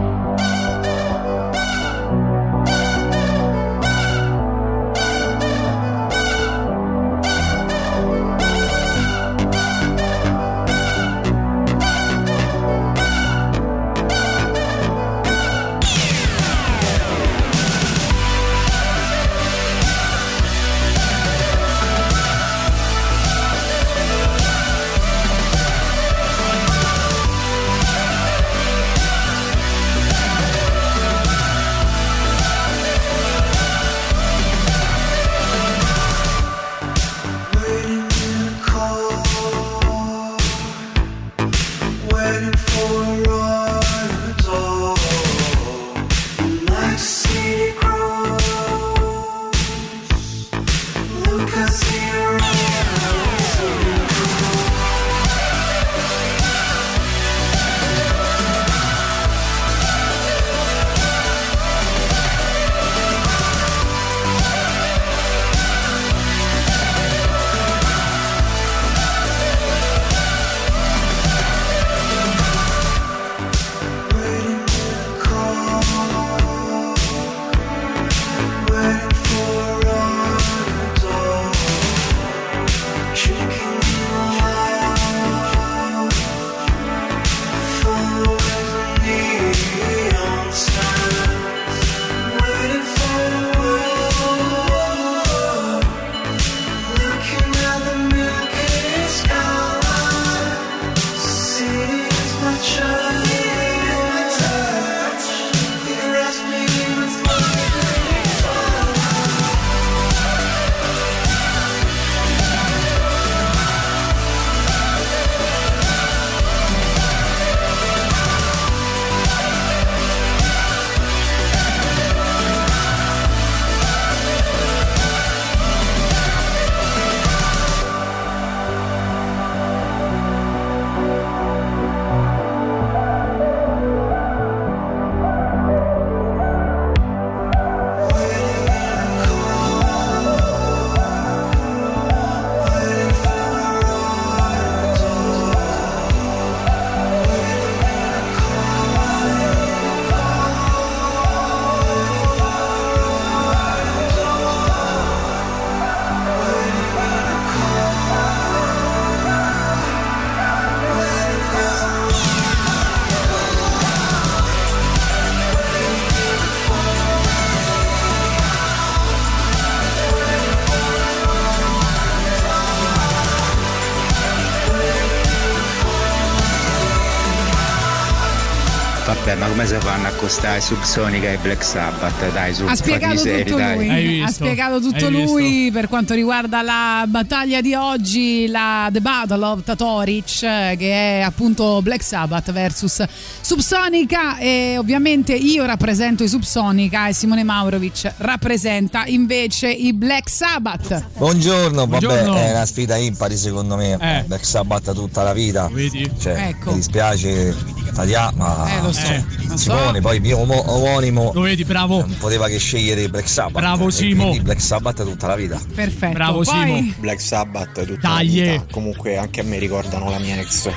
Come si fanno a accostare Subsonica e Black Sabbath? Dai, su, ha spiegato seri, tutto dai. Lui, ha spiegato tutto lui per quanto riguarda la battaglia di oggi, la The Battle of Tatoric, che è appunto Black Sabbath versus Subsonica. E ovviamente io rappresento i Subsonica e Simone Maurovic rappresenta invece i Black Sabbath. Buongiorno, vabbè, Buongiorno. È una sfida impari secondo me. Eh. Black Sabbath tutta la vita. Vedi? Cioè, ecco. Mi dispiace Tatiana, ma eh, lo so. eh, Simone, so. poi mio omonimo, lo vedi, bravo. Non poteva che scegliere Black Sabbath. Bravo Simo. Black Sabbath tutta la vita. Perfetto. Bravo poi... Simo. Black Sabbath tutta Dagli. la vita. Comunque anche a me ricordano la mia ex.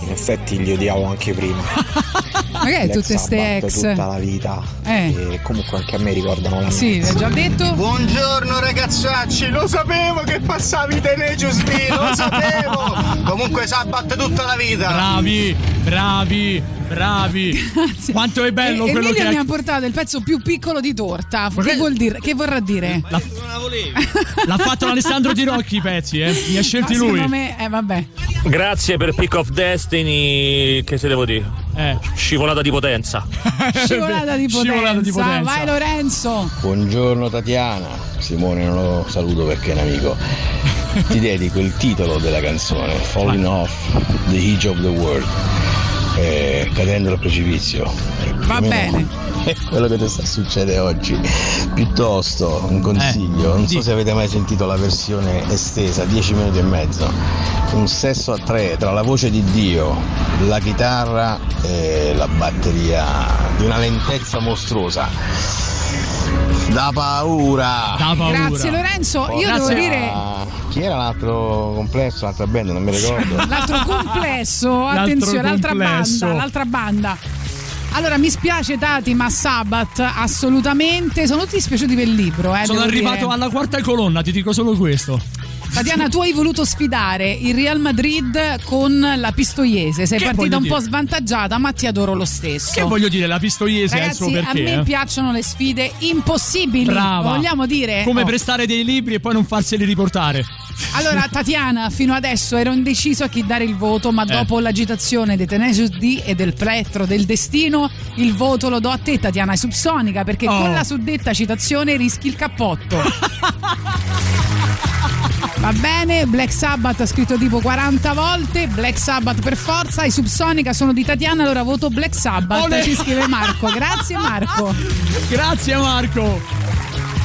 In effetti li odiavo anche prima. Magari tutte Sabbath, ste ex. Tutta la vita. Eh. E comunque anche a me ricordano la mia sì, ex. Sì, l'ho già detto. Buongiorno ragazzacci, lo sapevo che passavi Tenacious D, lo sapevo. Comunque Sabbath tutta la vita. Bravi, bravi. Bravi, grazie. Quanto è bello e, quello Emilio che mi ha portato il pezzo più piccolo di torta. Vorrei... Che vuol dire? Che vorrà dire? La... L'ha fatto Alessandro Tirocchi i pezzi, eh? Li ha scelti lui. Secondo me, eh, vabbè. Grazie per Pick of Destiny. Che se devo dire? Eh. Scivolata di potenza. Scivolata di potenza. Scivolata di potenza. Vai Lorenzo. Buongiorno Tatiana. Simone non lo saluto perché è un amico. Ti dedico il titolo della canzone Falling Off the Edge of the World. eh, cadendo dal precipizio. Va bene, è quello che ti sta succedendo oggi. Piuttosto un consiglio, eh, non so se avete mai sentito la versione estesa, dieci minuti e mezzo, un sesso a tre tra la voce di Dio, la chitarra e la batteria, di una lentezza mostruosa. Da paura. Da paura. Grazie Lorenzo. Io Grazie. devo dire, chi era l'altro complesso, l'altra band, non mi ricordo. L'altro complesso, attenzione, l'altro complesso. l'altra banda, l'altra banda. Allora, mi spiace Tati, ma Sabbath assolutamente, sono tutti dispiaciuti per il libro, eh, sono arrivato dire. alla quarta colonna, ti dico solo questo. Tatiana, tu hai voluto sfidare il Real Madrid con la Pistoiese, sei che partita un dire? po' svantaggiata, ma ti adoro lo stesso. Che voglio dire, la Pistoiese Ragazzi, è il suo perché. A me eh? piacciono le sfide impossibili. Brava. Vogliamo dire come oh. prestare dei libri e poi non farseli riportare. Allora Tatiana, fino adesso ero indeciso a chi dare il voto, ma eh. dopo l'agitazione dei Tenacious D e del plettro del destino, il voto lo do a te Tatiana, è Subsonica, perché oh. con la suddetta citazione rischi il cappotto. Va bene, Black Sabbath ha scritto tipo quaranta volte, Black Sabbath per forza, i Subsonica sono di Tatiana, allora voto Black Sabbath. Olè. Ci scrive Marco, grazie Marco. Grazie Marco.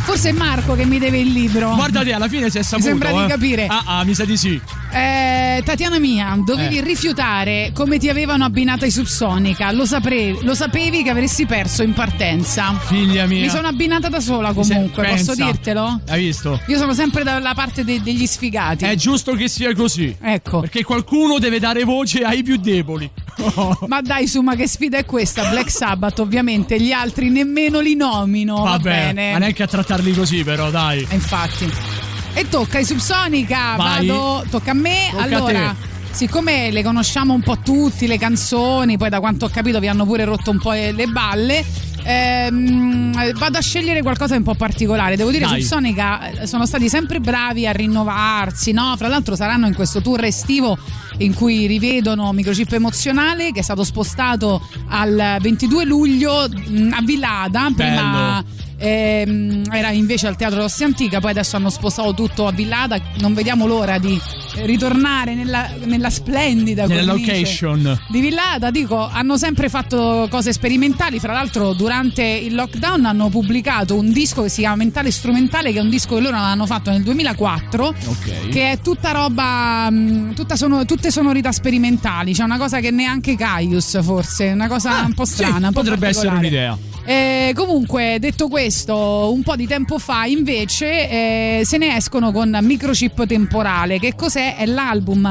Forse è Marco che mi deve il libro. Guardate, alla fine si è saputo. Mi sembra eh. di capire. Ah, ah, mi sa di sì. Eh, Tatiana mia, dovevi eh. rifiutare come ti avevano abbinata i Subsonica, lo, sapre- lo sapevi che avresti perso in partenza. Figlia mia. Mi sono abbinata da sola comunque, se- posso dirtelo? Hai visto? Io sono sempre dalla parte de- degli sfigati. È giusto che sia così. Ecco. Perché qualcuno deve dare voce ai più deboli. Oh. Ma dai su, ma che sfida è questa? Black Sabbath ovviamente, gli altri nemmeno li nomino. Vabbè, va bene. Ma neanche a trattarli così però, dai. E infatti. E tocca ai Subsonica, Vai. vado, tocca a me. Tocca allora, a siccome le conosciamo un po' tutti, le canzoni, poi da quanto ho capito vi hanno pure rotto un po' le balle, ehm, vado a scegliere qualcosa di un po' particolare. Devo dire, Dai. Subsonica sono stati sempre bravi a rinnovarsi, no? Fra l'altro saranno in questo tour estivo in cui rivedono Microchip Emozionale, che è stato spostato al ventidue luglio a Villada. Bello. Prima era invece al Teatro Ostia Antica, poi adesso hanno spostato tutto a Villada. Non vediamo l'ora di ritornare nella, nella splendida nella location di Villada. Dico, hanno sempre fatto cose sperimentali, fra l'altro durante il lockdown hanno pubblicato un disco che si chiama Mentale Strumentale, che è un disco che loro hanno fatto nel duemilaquattro, okay. che è tutta roba tutta sono, tutte sonorità sperimentali, c'è cioè una cosa che neanche Caius, forse una cosa ah, un po' strana, sì, un po' potrebbe essere un'idea. Eh, comunque, detto questo, un po' di tempo fa invece eh, se ne escono con Microchip Temporale. Che cos'è? È l'album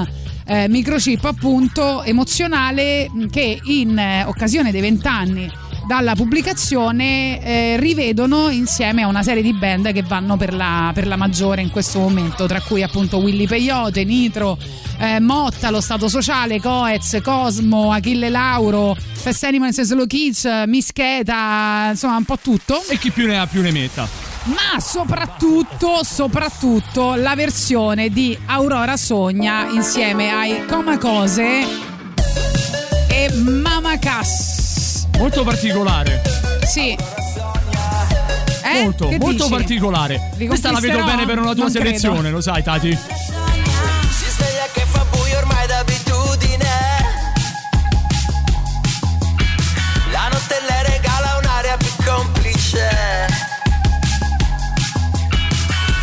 eh, Microchip, appunto, emozionale, che in eh, occasione dei vent'anni dalla pubblicazione eh, rivedono insieme a una serie di band che vanno per la, per la maggiore in questo momento, tra cui appunto Willy Peyote, Nitro, eh, Motta, Lo Stato Sociale, Coez, Cosmo, Achille Lauro, Fast Animals e Slow Kids, Mischeta, insomma un po' tutto. E chi più ne ha più ne metta. Ma soprattutto, soprattutto la versione di Aurora Sogna insieme ai Coma Cose e Mama Cass. Molto particolare. Sì. Eh? Molto, che molto dici? particolare. Questa la vedo bene per una tua non selezione, credo. Lo sai, Tati. Si sveglia che fa buio ormai d'abitudine. La notte le regala un'aria più complice.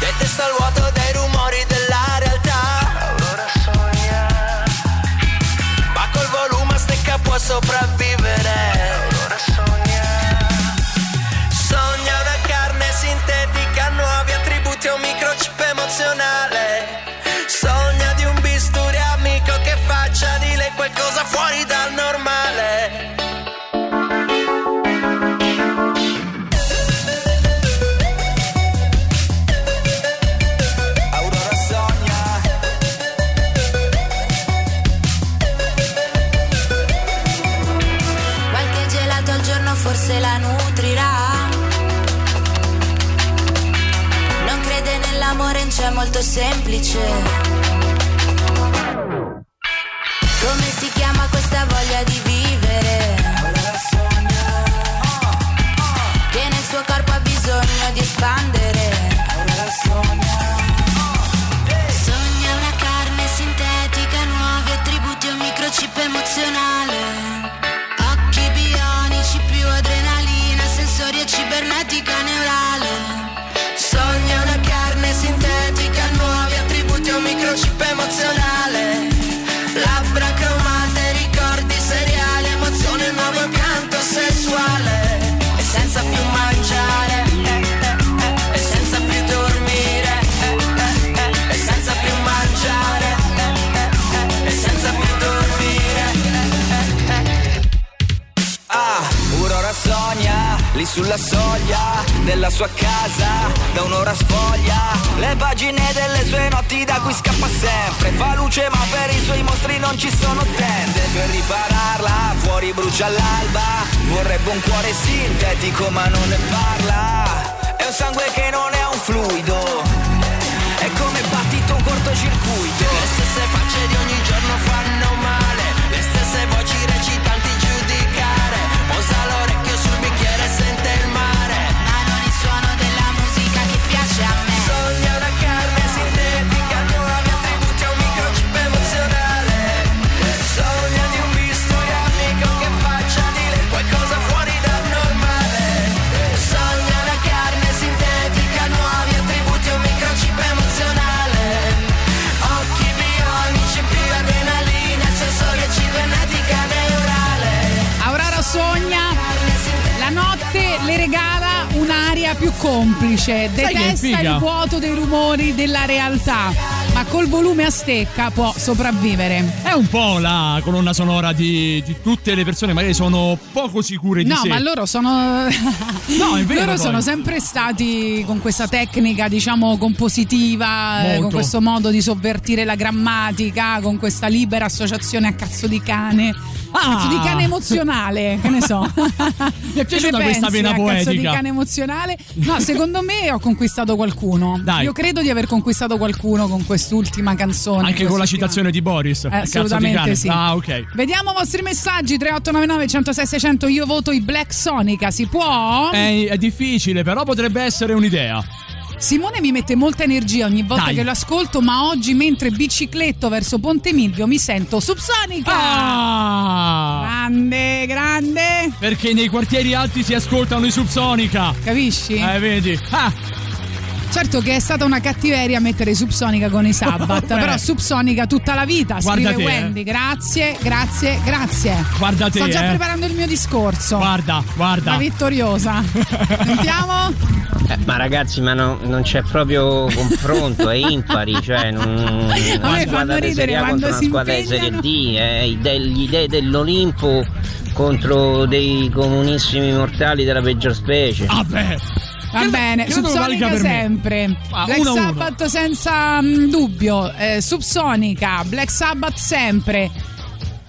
Detesta al vuoto dei rumori della realtà. Allora sogna. Ma col volume stecca può sopravvivere. Sogna di un bisturi amico che faccia di lei qualcosa fuori dal normale. Aurora sogna. Qualche gelato al giorno forse la nutrirà. L'amore in ciò è molto semplice. Come si chiama questa voglia di vivere? Che nel suo corpo ha bisogno di espandere. Sogna una carne sintetica, nuovi attributi, un microchip emozionale. sulla soglia della sua casa da un'ora sfoglia le pagine delle sue notti, da cui scappa sempre. Fa luce ma per i suoi mostri non ci sono tende. Per ripararla fuori brucia l'alba, vorrebbe un cuore sintetico ma non ne parla. È un sangue che non è un fluido, è come battito un cortocircuito. Le stesse facce di ogni giorno fanno male, le stesse voci recitanti giudicare. Posa l'orecchio sul bicchiere e sente il mare, ma non il suono della musica che piace a me. Sogna una carne sintetica, nuovi attributi a un microchip emozionale. Sogna di un visto amico che faccia di lei qualcosa fuori dal normale. Sogna una carne sintetica, nuovi attributi a un microchip emozionale. Occhi bionici, più adrenalina, sensoria cibernetica neurale. Aurora sogna la notte le regala un'aria più complice, detesta il vuoto dei rumori della realtà, ma col volume a stecca può sopravvivere. È un po' la colonna sonora di, di tutte le persone, magari sono poco sicure di no, sé. No, ma loro sono no, è vero, loro poi. sono sempre stati con questa tecnica, diciamo, compositiva, Molto. con questo modo di sovvertire la grammatica, con questa libera associazione a cazzo di cane. Ah. Cazzo di cane emozionale, che ne so. Mi è piaciuta questa vena poetica. Cazzo di cane emozionale. No, secondo me ho conquistato qualcuno. Dai. Io credo di aver conquistato qualcuno con quest'ultima canzone. Anche con la citazione di Boris. Eh, assolutamente sì. Ah, ok. Vediamo i vostri messaggi. Tre otto nove nove uno zero sei sei zero zero. Io voto i Black Sonica. Si può? È, è difficile, però potrebbe essere un'idea. Simone mi mette molta energia ogni volta Dai. che lo ascolto, ma oggi mentre bicicletto verso Ponte Milvio mi sento Subsonica. Ah! Grande, grande. Perché nei quartieri alti si ascoltano i Subsonica. Capisci? Eh, vedi. Ah! Certo che è stata una cattiveria mettere Subsonica con i Sabbath, però Subsonica tutta la vita, scrive te, Wendy. Eh. Grazie, grazie, grazie. Guarda te. Sto già eh. preparando il mio discorso. Guarda, guarda. La vittoriosa. Sentiamo. Eh, ma ragazzi, ma no, non c'è proprio confronto, è impari, cioè non, una squadra di Serie A contro una squadra di Serie D, eh, gli dei dell'Olimpo contro dei comunissimi mortali della peggior specie. Vabbè. Va che bene, Subsonica sempre. Ah, Black uno, Sabbath uno. senza mh, dubbio, eh, Subsonica, Black Sabbath sempre.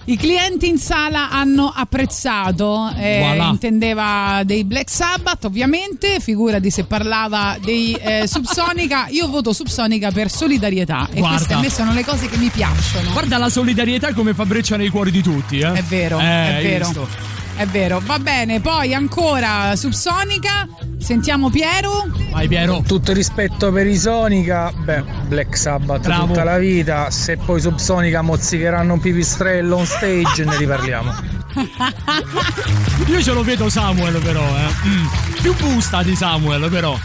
I clienti in sala hanno apprezzato, eh, voilà. intendeva dei Black Sabbath ovviamente, figurati se parlava dei eh, Subsonica. Io voto Subsonica per solidarietà, e Guarda. queste a me sono le cose che mi piacciono. Guarda la solidarietà come fa breccia nei cuori di tutti, eh? È vero, eh, è vero, è vero, va bene, poi ancora Subsonica, sentiamo Piero. Vai Piero. Tutto rispetto per i Sonica, beh, Black Sabbath Bravo. tutta la vita, se poi Subsonica mozzicheranno un pipistrello on stage ne riparliamo. Io ce lo vedo Samuel però, eh. Mm. Più busta di Samuel però.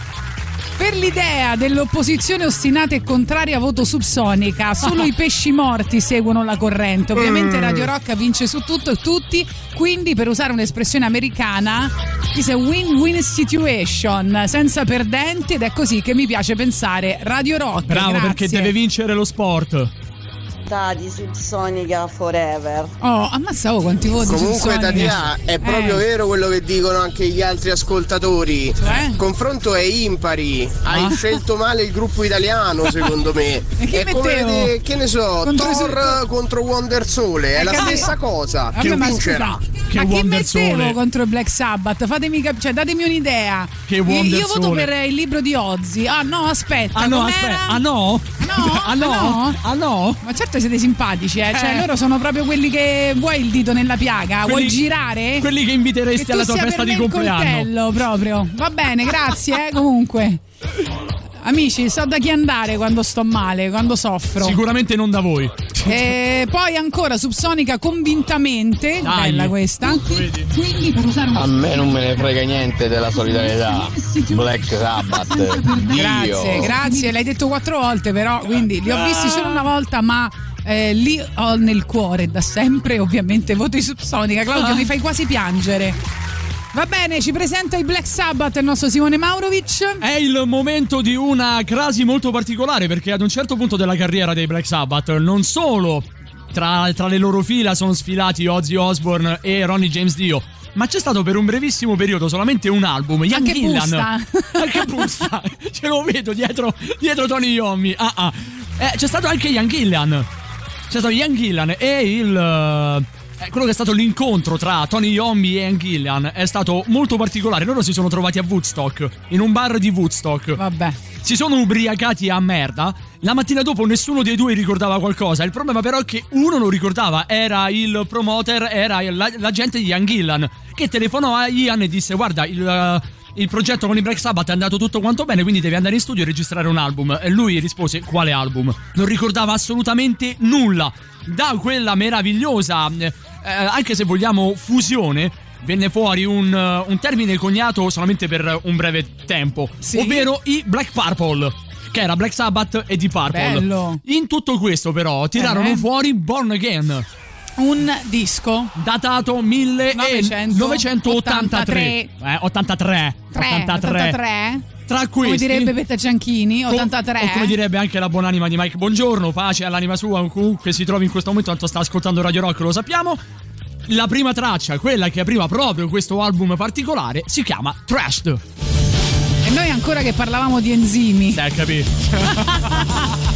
Per l'idea dell'opposizione ostinata e contraria voto Subsonica, solo i pesci morti seguono la corrente. Ovviamente Radio Rock vince su tutto e tutti, quindi per usare un'espressione americana, is a win-win situation, senza perdenti, ed è così che mi piace pensare Radio Rock. Bravo, grazie. Perché deve vincere lo sport. Di Subsonica forever. Oh, ammazza, oh, quanti voti. Comunque Tatiana, è proprio eh. vero quello che dicono anche gli altri ascoltatori, il cioè? confronto è impari. ah. Hai scelto male il gruppo italiano, secondo me. È come de, che ne so, contro Thor su... contro Wonder Sole, è, è la capito? stessa cosa. Vabbè, che ma vincerà scusa, che ma Wonder chi mettevo Sole. contro il Black Sabbath? Fatemi cap- cioè datemi un'idea. Che Wonder io Sole. voto per il libro di Ozzy. Ah no, aspetta, ah no, com'era? aspetta. Ah no? No? Ah no? Ah no? Ah no? Ma certo siete simpatici, eh? Cioè eh. loro sono proprio quelli che vuoi il dito nella piaga, quelli, vuoi girare? Quelli che inviteresti che alla tua festa di compleanno. Proprio. Va bene, grazie, eh, comunque. Amici, so da chi andare quando sto male, quando soffro. Sicuramente non da voi. E poi ancora Subsonica convintamente. Dai. Bella questa. A me non me ne frega niente della solidarietà. Black Sabbath. Grazie, grazie. L'hai detto quattro volte però, quindi li ho visti solo una volta, ma eh, lì ho nel cuore da sempre ovviamente voto di Subsonica. Claudio, ah. mi fai quasi piangere. Va bene, ci presenta i Black Sabbath il nostro Simone Maurovic. È il momento di una crasi molto particolare, perché ad un certo punto della carriera dei Black Sabbath non solo tra, tra le loro fila sono sfilati Ozzy Osbourne e Ronnie James Dio, ma c'è stato per un brevissimo periodo solamente un album, Ian Gillan, anche busta, ce lo vedo dietro, dietro Tony Iommi. Ah, ah. Eh, c'è stato anche Ian Gillan, c'è stato Ian Gillan e il... quello che è stato l'incontro tra Tony Iommi e Ian Gillan è stato molto particolare. Loro si sono trovati a Woodstock, in un bar di Woodstock. Vabbè. Si sono ubriacati a merda. La mattina dopo nessuno dei due ricordava qualcosa. Il problema però è che uno lo ricordava, era il promoter, era l'agente di Ian Gillan, che telefonò a Ian e disse: guarda, il... il progetto con i Black Sabbath è andato tutto quanto bene, quindi devi andare in studio e registrare un album. E lui rispose: quale album? Non ricordava assolutamente nulla. Da quella meravigliosa, eh, anche se vogliamo, fusione, venne fuori un, un termine coniato solamente per un breve tempo, sì, ovvero i Black Purple, che era Black Sabbath e Deep Purple. Bello. In tutto questo però tirarono eh. fuori Born Again, un disco datato millenovecentottantatré eh, ottantatré. ottantatré. ottantatré. Tra questi, come direbbe Betta Gianchini, ottantatré o come direbbe anche la buonanima di Mike Bongiorno, pace all'anima sua, comunque si trovi in questo momento, tanto sta ascoltando Radio Rock, lo sappiamo. La prima traccia, quella che apriva proprio questo album particolare, si chiama Trashed. E noi ancora che parlavamo di enzimi. Eh, capito.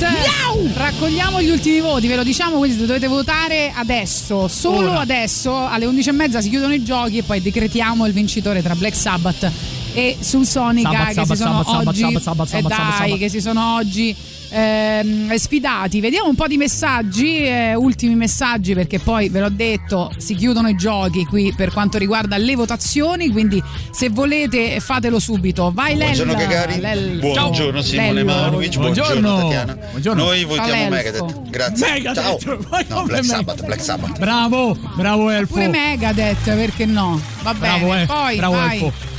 Miau! Raccogliamo gli ultimi voti, ve lo diciamo, quindi dovete votare adesso, solo Ora. adesso, alle undici e mezza si chiudono i giochi e poi decretiamo il vincitore tra Black Sabbath e Subsonica che si sono oggi e dai che si sono oggi Ehm, sfidati. Vediamo un po' di messaggi, eh, ultimi messaggi, perché poi ve l'ho detto, si chiudono i giochi qui per quanto riguarda le votazioni, quindi se volete fatelo subito. Vai Lella. Buongiorno Gagari. Lella. Buongiorno Simone Maurovic. Buongiorno. Buongiorno Tatiana. Buongiorno. Noi votiamo Megadeth. Grazie. Megadeth. Ciao. No, Black Sabbath, Black Sabbath. Bravo, bravo Elfo. Pure Megadeth, perché no? Va bene. Bravo, eh. Poi bravo vai. Elfo.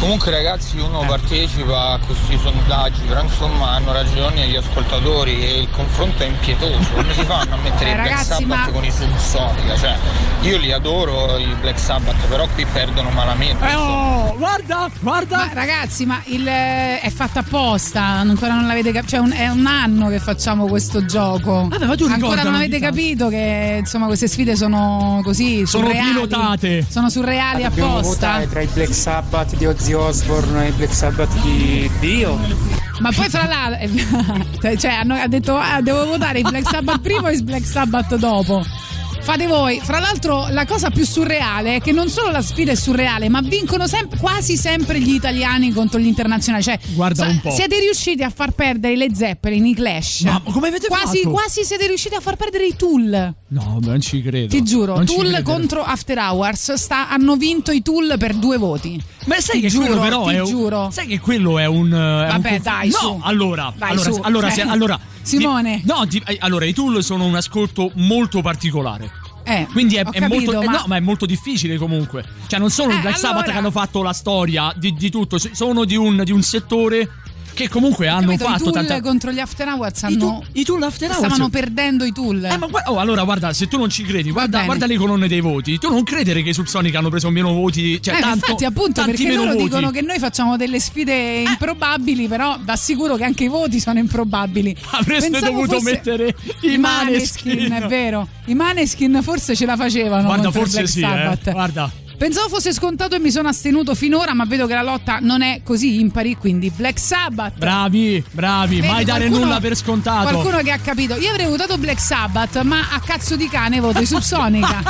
Comunque ragazzi, uno partecipa a questi sondaggi, però insomma hanno ragione gli ascoltatori e il confronto è impietoso. Come si fanno a mettere eh, i Black Sabbath ma... con i Subsonica? Cioè, io li adoro i Black Sabbath, però qui perdono malamente. Eh oh, guarda, guarda! Ma, ragazzi, ma il eh, è fatta apposta, ancora non l'avete capito, cioè un, è un anno che facciamo questo gioco. Vabbè, ma tu ancora non avete capito che insomma queste sfide sono così, sono surreali, pilotate. Sono surreali ma apposta. Dobbiamo votare tra i Black Sabbath di Ozzy Osbourne e Black Sabbath di Dio. Ma poi fra l'altro cioè hanno ha detto ah, devo votare il Black Sabbath prima e il Black Sabbath dopo. Fate voi. Fra l'altro la cosa più surreale è che non solo la sfida è surreale, ma vincono sempre, quasi sempre gli italiani contro gli internazionali. Cioè, guarda un po'. Siete riusciti a far perdere le Zeppelin, i Clash. Ma come avete quasi, fatto? Quasi siete riusciti a far perdere i Tool. No, non ci credo. Ti giuro, non Tool contro Afterhours sta, hanno vinto i Tool per due voti. Ma sai ti che giuro, quello però ti è un, giuro. Sai che quello è un è Vabbè, un dai, no, su. allora, dai, allora, su. allora, cioè. se, allora Simone. Di, no, di, allora i Tool sono un ascolto molto particolare. Eh, quindi è, è capito, molto ma... Eh, no, ma è molto difficile comunque. Cioè non sono eh, i Black allora... Sabbath che hanno fatto la storia di, di tutto, sono di un, di un settore che comunque hanno capito, fatto i Tool tanta... contro gli After Hours hanno... I Tool, i Tool After Hours stavano perdendo i Tool. Eh ma guarda, oh, allora guarda, se tu non ci credi, guarda, guarda le colonne dei voti. Tu non credere che i Subsonica hanno preso meno voti, cioè eh, tanto, infatti appunto perché loro voti. Dicono che noi facciamo delle sfide improbabili, eh. però vi assicuro che anche i voti sono improbabili. Avreste Pensavo dovuto mettere i Maneskin, Maneskin, è vero. I Maneskin forse ce la facevano. Guarda, forse sì, eh. Guarda. Pensavo fosse scontato e mi sono astenuto finora, ma vedo che la lotta non è così impari, quindi Black Sabbath. Bravi, bravi, Vedi, mai dare qualcuno, nulla per scontato. Qualcuno che ha capito. Io avrei votato Black Sabbath, ma a cazzo di cane voto i Subsonica.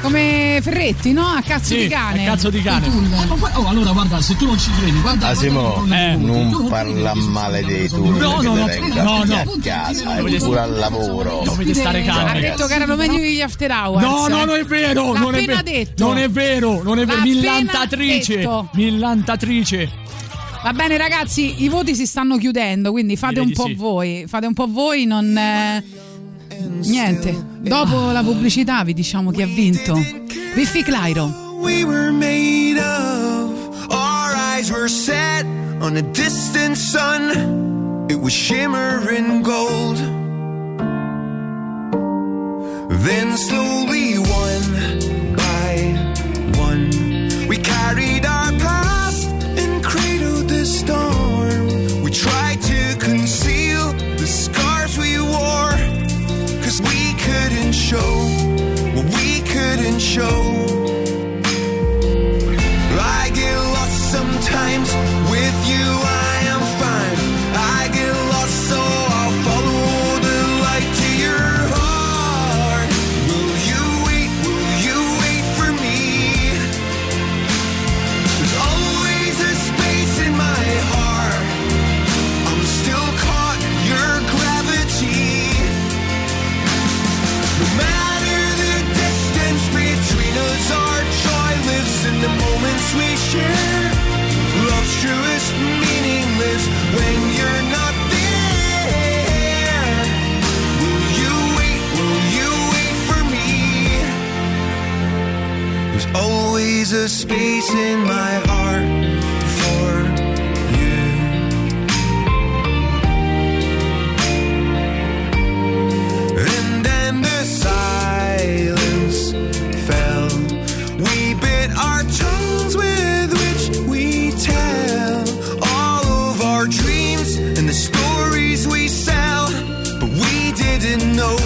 Come Ferretti, no? A cazzo sì, di cane. A cazzo di cane. Oh, allora guarda, se tu non ci credi, guarda. Ah, Simo, eh, non parla male dei tuoi. No, no, no, no, no. A casa, è pure al lavoro. Dovete stare calmi. Ha detto che erano meglio gli After Hours. No, no, non è vero, non è vero. Detto. Non è vero, non è vero, millantatrice, detto. millantatrice. Va bene ragazzi, i voti si stanno chiudendo, quindi fate Direi un po' sì. voi, fate un po' voi, non eh, niente. Dopo la pubblicità vi diciamo chi ha vinto. Riffi Clyro. We were made of, our eyes were set on a distant sun. It was shimmering gold. Then slowly one by we carried our past and cradled the storm. We tried to conceal the scars we wore, 'cause we couldn't show what we couldn't show. I get lost sometimes, with you I am fine. I get lost so I'll follow the light to your heart. Will you wait, will you wait for me? The moments we share, love's truest meaningless when you're not there. Will you wait, will you wait for me? There's always a space in my heart for you. And then the silence fell. We bit our tongues with which we tell all of our dreams and the stories we sell. But we didn't know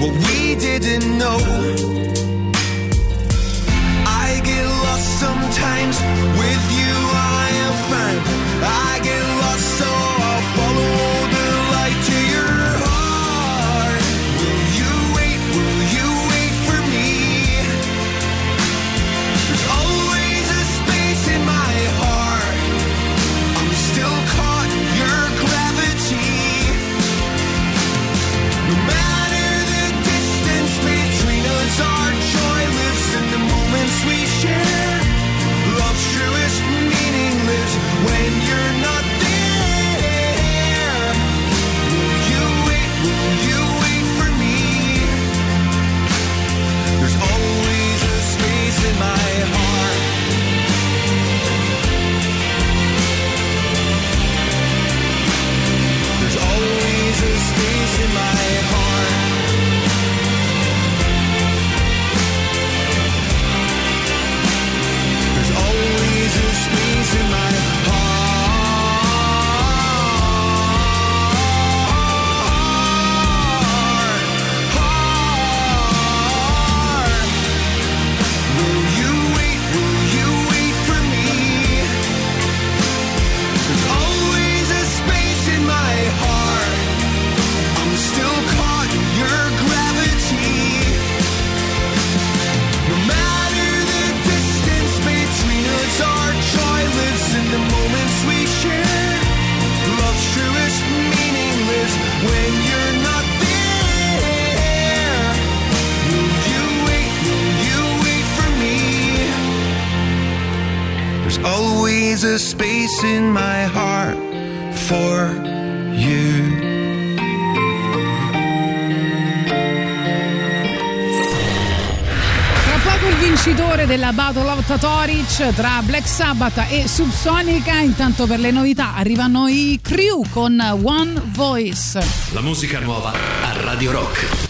what we didn't know. I get lost sometimes, with you I am fine. I get lost so I'll follow the light. Always a space in my heart for you. Tra poco il vincitore della Battle of Totoric tra Black Sabbath e Subsonica. Intanto per le novità arrivano i Crew con One Voice. La musica nuova a Radio Rock.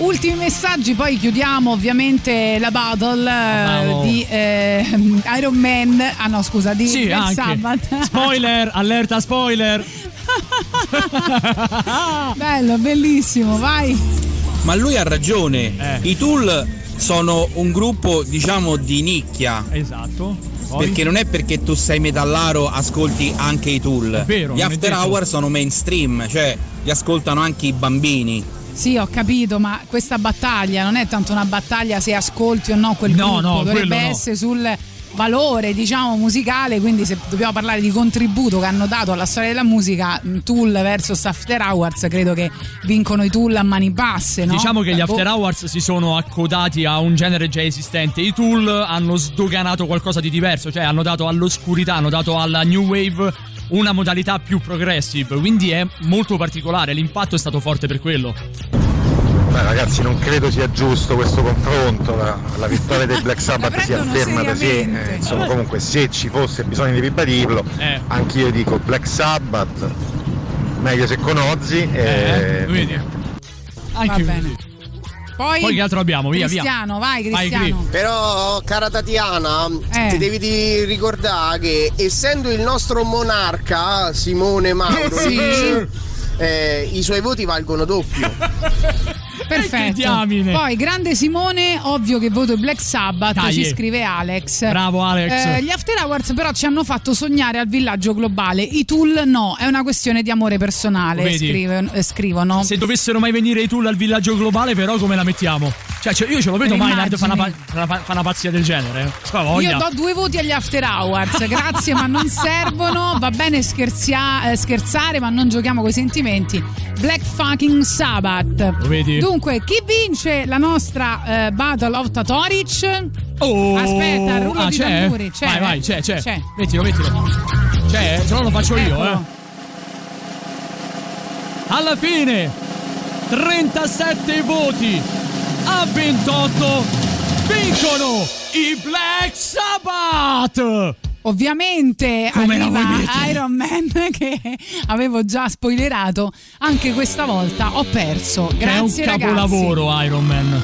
Ultimi messaggi, poi chiudiamo ovviamente la battle oh, di eh, Iron Man. Ah no, scusa, di sì, anche. Sabbath. Spoiler, allerta spoiler. Bello, bellissimo, vai. Ma lui ha ragione. Eh. I Tool sono un gruppo, diciamo, di nicchia. Esatto. Poi? Perché non è perché tu sei metallaro ascolti anche i Tool. Vero, gli Afterhours sono mainstream, cioè li ascoltano anche i bambini. Sì, ho capito, ma questa battaglia non è tanto una battaglia se ascolti o no quel no, gruppo, no, dovrebbe essere no. sul valore, diciamo, musicale. Quindi se dobbiamo parlare di contributo che hanno dato alla storia della musica, Tool versus Afterhours, credo che vincono i Tool a mani basse, no? Diciamo che gli Afterhours si sono accodati a un genere già esistente. I Tool hanno sdoganato qualcosa di diverso, cioè hanno dato all'oscurità, hanno dato alla new wave una modalità più progressive, quindi è molto particolare, l'impatto è stato forte per quello. Beh ragazzi, non credo sia giusto questo confronto, la, la vittoria del Black Sabbath si afferma da sé, eh, insomma, comunque se ci fosse bisogno di ribadirlo, eh. anch'io dico Black Sabbath, meglio se con Ozzy e... eh, quindi. Anche va bene. Poi, Poi che altro abbiamo? Via, Cristiano, via. Vai, Cristiano. Vai, però, cara Tatiana, eh. ti devi di ricordare che essendo il nostro monarca Simone Maurovic, sì. eh, i suoi voti valgono doppio. Perfetto. Poi, grande Simone, ovvio che voto il Black Sabbath. Dai, ci scrive Alex. Bravo Alex. Eh, gli Afterhours però ci hanno fatto sognare al villaggio globale. I Tool no, è una questione di amore personale, scrivono, eh, scrivono. Se dovessero mai venire i Tool al villaggio globale, però come la mettiamo? Cioè, cioè io ce lo vedo mai Maynard fa una, una, una pazzia del genere. Io do due voti agli Afterhours. Grazie, ma non servono. Va bene scherzia, eh, scherzare, ma non giochiamo coi sentimenti. Black fucking Sabbath. Lo vedi? Dunque, Dunque, chi vince la nostra eh, Battle of Tatoric? Oh, aspetta, il rullo ah, di c'è? tamburi c'è. Vai, vai, c'è, c'è, c'è. Mettilo, mettilo. C'è, se no lo faccio io, eh. Alla fine trentasette voti a ventotto vincono i Black Sabbath! Ovviamente come arriva Iron Man, che avevo già spoilerato. Anche questa volta ho perso. Grazie ragazzi. È un capolavoro Iron Man.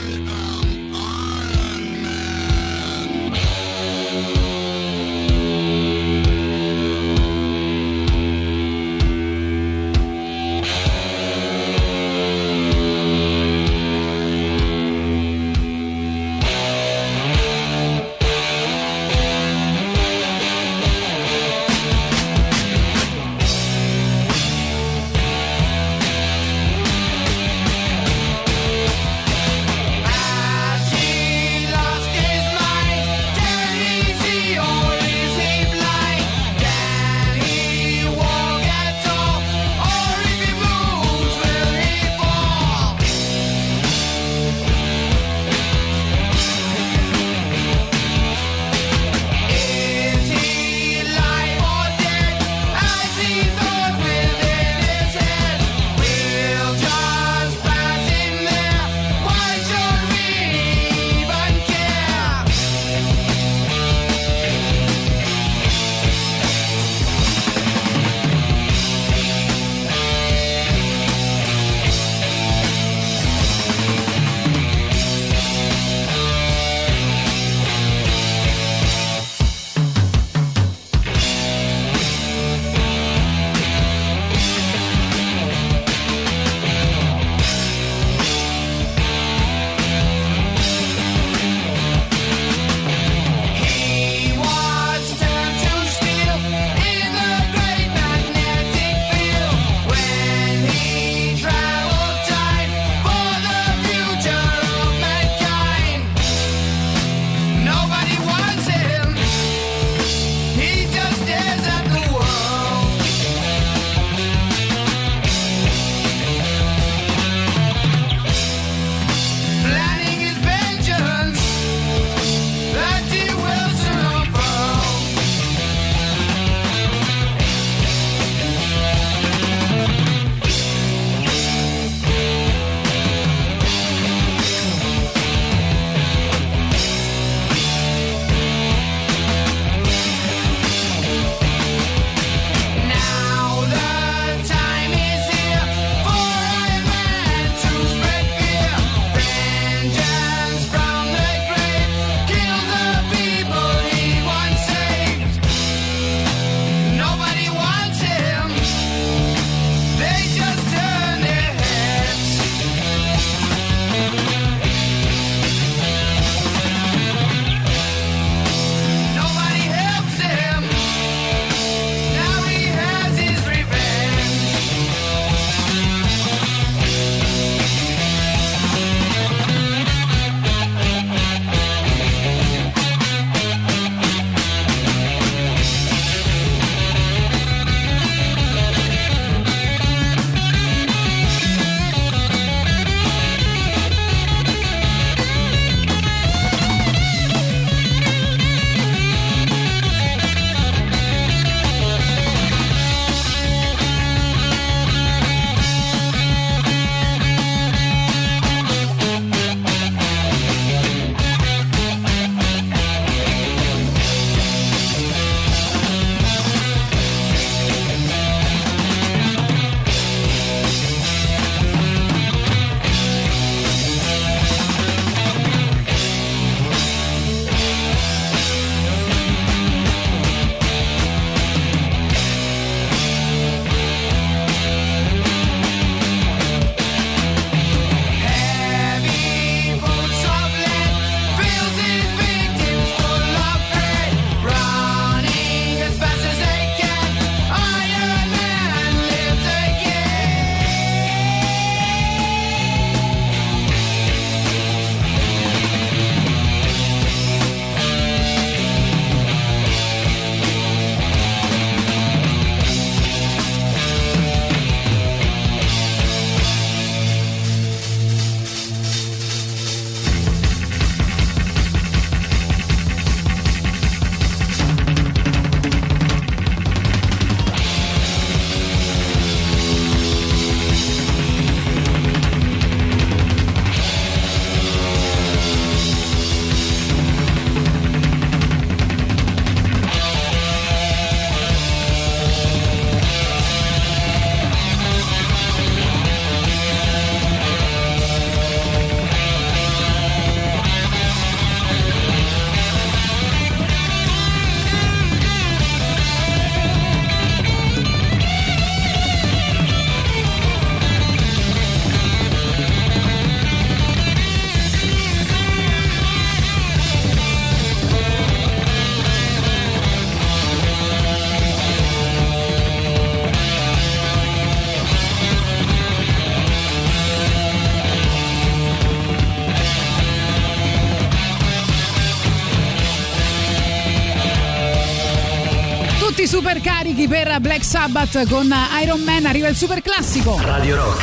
Tutti super carichi per Black Sabbath con Iron Man. Arriva il super classico. Radio Rock,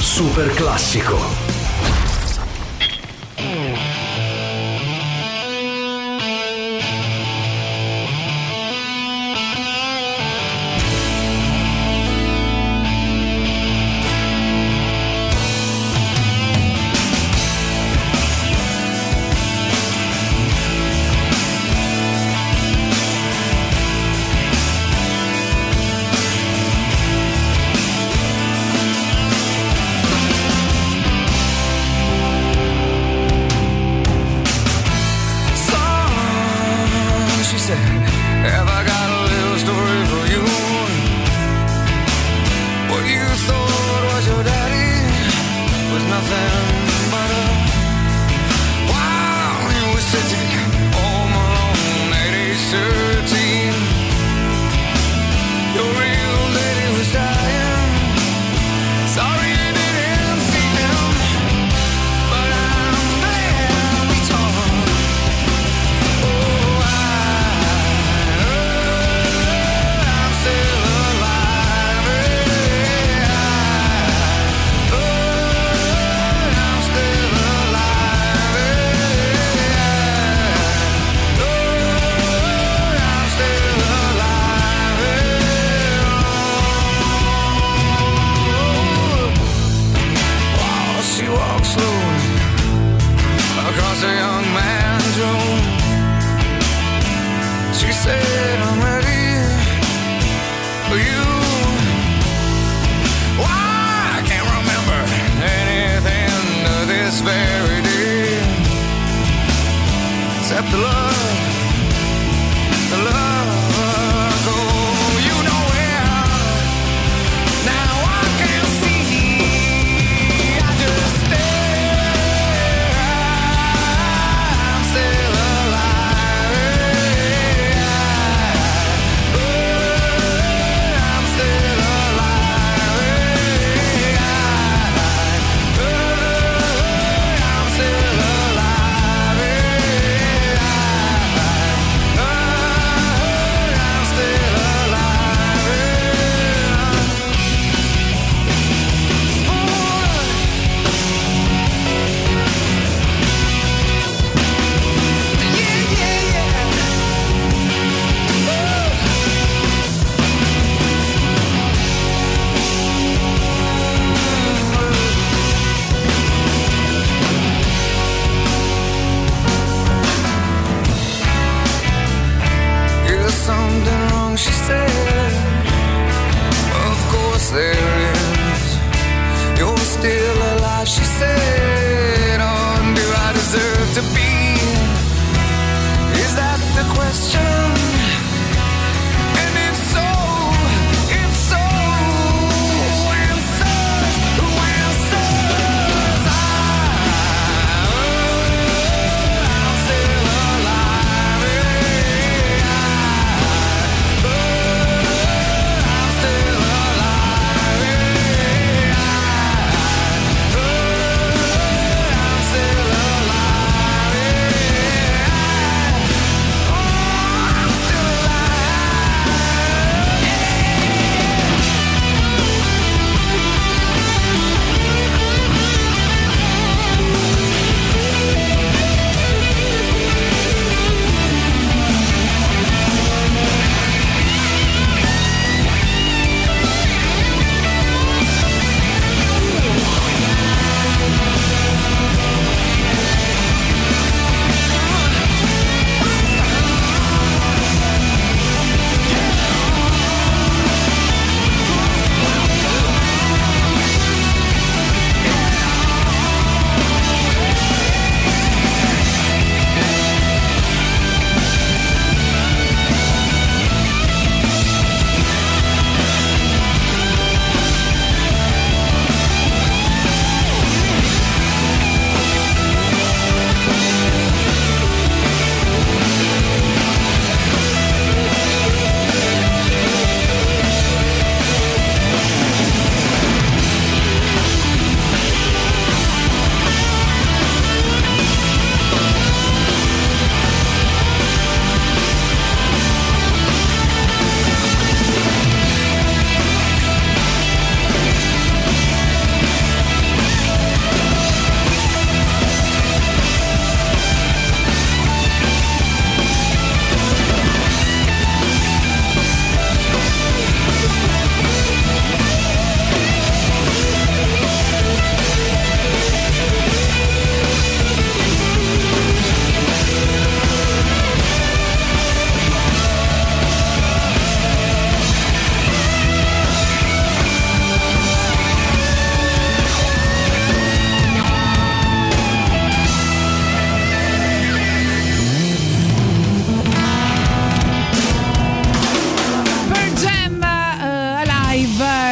super classico.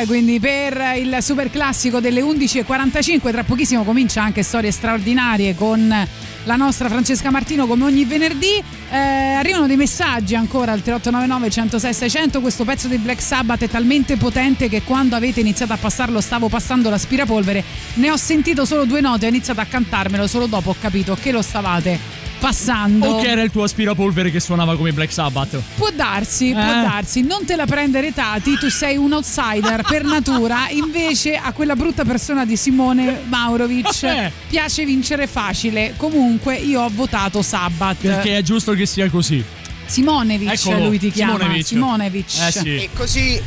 quindi per il super classico delle undici e quarantacinque. Tra pochissimo comincia anche Storie straordinarie con la nostra Francesca Martino, come ogni venerdì. Eh, arrivano dei messaggi ancora al tre otto nove nove, centosei, seicento. Questo pezzo di Black Sabbath è talmente potente che quando avete iniziato a passarlo stavo passando l'aspirapolvere, ne ho sentito solo due note, ho iniziato a cantarmelo, solo dopo ho capito che lo stavate passando. O che era il tuo aspirapolvere che suonava come Black Sabbath. Può darsi, eh. può darsi. Non te la prendere, Tati, tu sei un outsider per natura. Invece a quella brutta persona di Simone Maurovic eh. piace vincere facile. Comunque io ho votato Sabbath. Perché è giusto che sia così. Simonevic, eccolo, lui ti chiama Simonevic, Simonevic. Eh, sì. E così,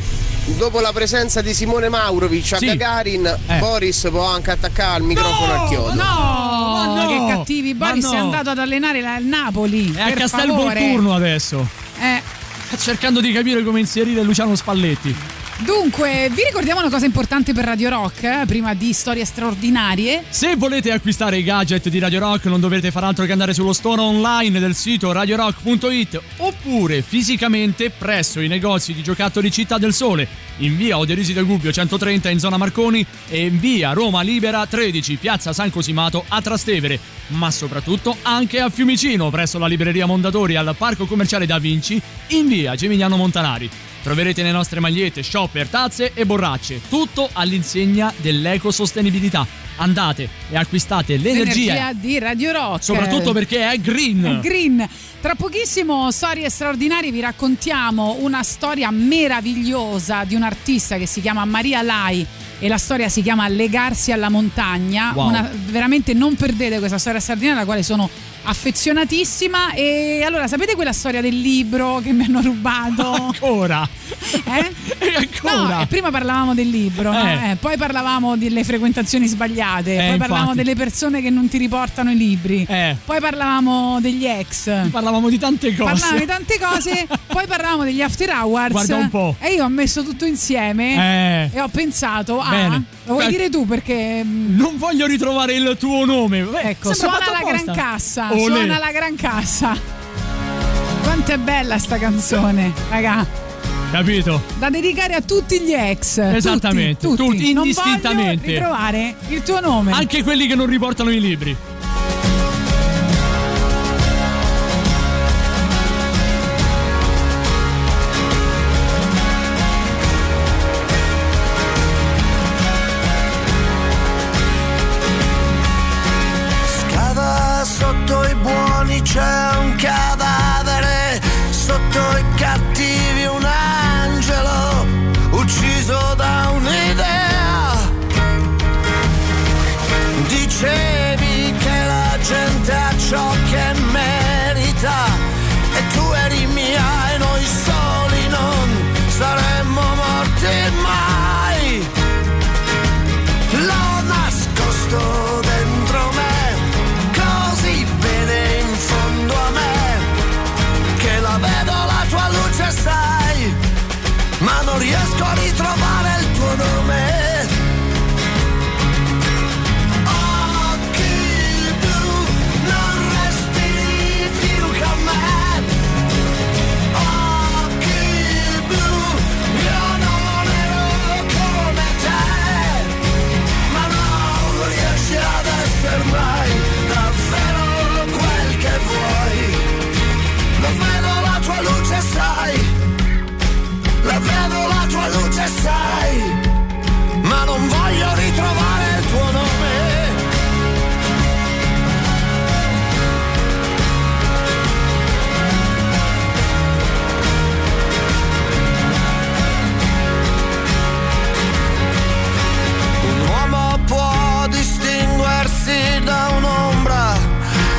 dopo la presenza di Simone Maurovic a sì. Gagarin, eh. Boris può anche attaccare il microfono no, a chiodo. No, no, no, che cattivi. Boris no. è andato ad allenare al Napoli. È a Castelvolturno adesso. Eh. Sta cercando di capire come inserire Luciano Spalletti. Dunque, vi ricordiamo una cosa importante per Radio Rock, eh? Prima di Storie straordinarie. Se volete acquistare i gadget di Radio Rock non dovrete far altro che andare sullo store online del sito radio rock punto it oppure fisicamente presso i negozi di giocattoli Città del Sole in via Oderisi del Gubbio centotrenta in zona Marconi e in via Roma Libera tredici piazza San Cosimato a Trastevere, ma soprattutto anche a Fiumicino presso la libreria Mondadori al parco commerciale Da Vinci in via Gemignano Montanari. Troverete le nostre magliette, shopper, tazze e borracce, tutto all'insegna dell'ecosostenibilità. Andate e acquistate l'energia, l'energia di Radio Rock, soprattutto perché è green. È green. Tra pochissimo Storie straordinarie vi raccontiamo una storia meravigliosa di un'artista che si chiama Maria Lai e la storia si chiama Legarsi alla Montagna. Wow. Una, veramente non perdete questa storia straordinaria alla quale sono affezionatissima. E allora sapete quella storia del libro che mi hanno rubato? Ancora? Eh? E ancora? No, prima parlavamo del libro, eh. Eh, poi parlavamo delle frequentazioni sbagliate, eh, poi parlavamo infatti. delle persone che non ti riportano i libri, eh. poi parlavamo degli ex, parlavamo di tante cose, parlavamo di tante cose, poi parlavamo degli Afterhours. Guarda un po'. E io ho messo tutto insieme eh. e ho pensato, ah, bene. Lo vuoi Beh, dire tu perché non voglio ritrovare il tuo nome. Beh, ecco, suona la gran cassa. Olè. Suona la gran cassa. Quanto è bella sta canzone, raga. Capito? Da dedicare a tutti gli ex. Esattamente, tutti, tutti. tutti. Indistintamente. Non voglio ritrovare il tuo nome. Anche quelli che non riportano i libri. C'è un cadavere, sotto i cattivi un angelo, ucciso da un'idea. Dicevi che la gente ha ciò che merita e tu eri mia e noi soli non saremmo morti mai. L'ho nascosto dentro me a me, che la vedo la tua luce sai, ma non riesco a ritrovare il tuo nome. Occhi blu, non resti più con me. Occhi blu, io non ero come te, ma non riesci ad essere mai davvero quel che vuoi. La vedo la tua luce sai, la vedo la tua luce sai, ma non voglio ritrovare il tuo nome. Un uomo può distinguersi da un'ombra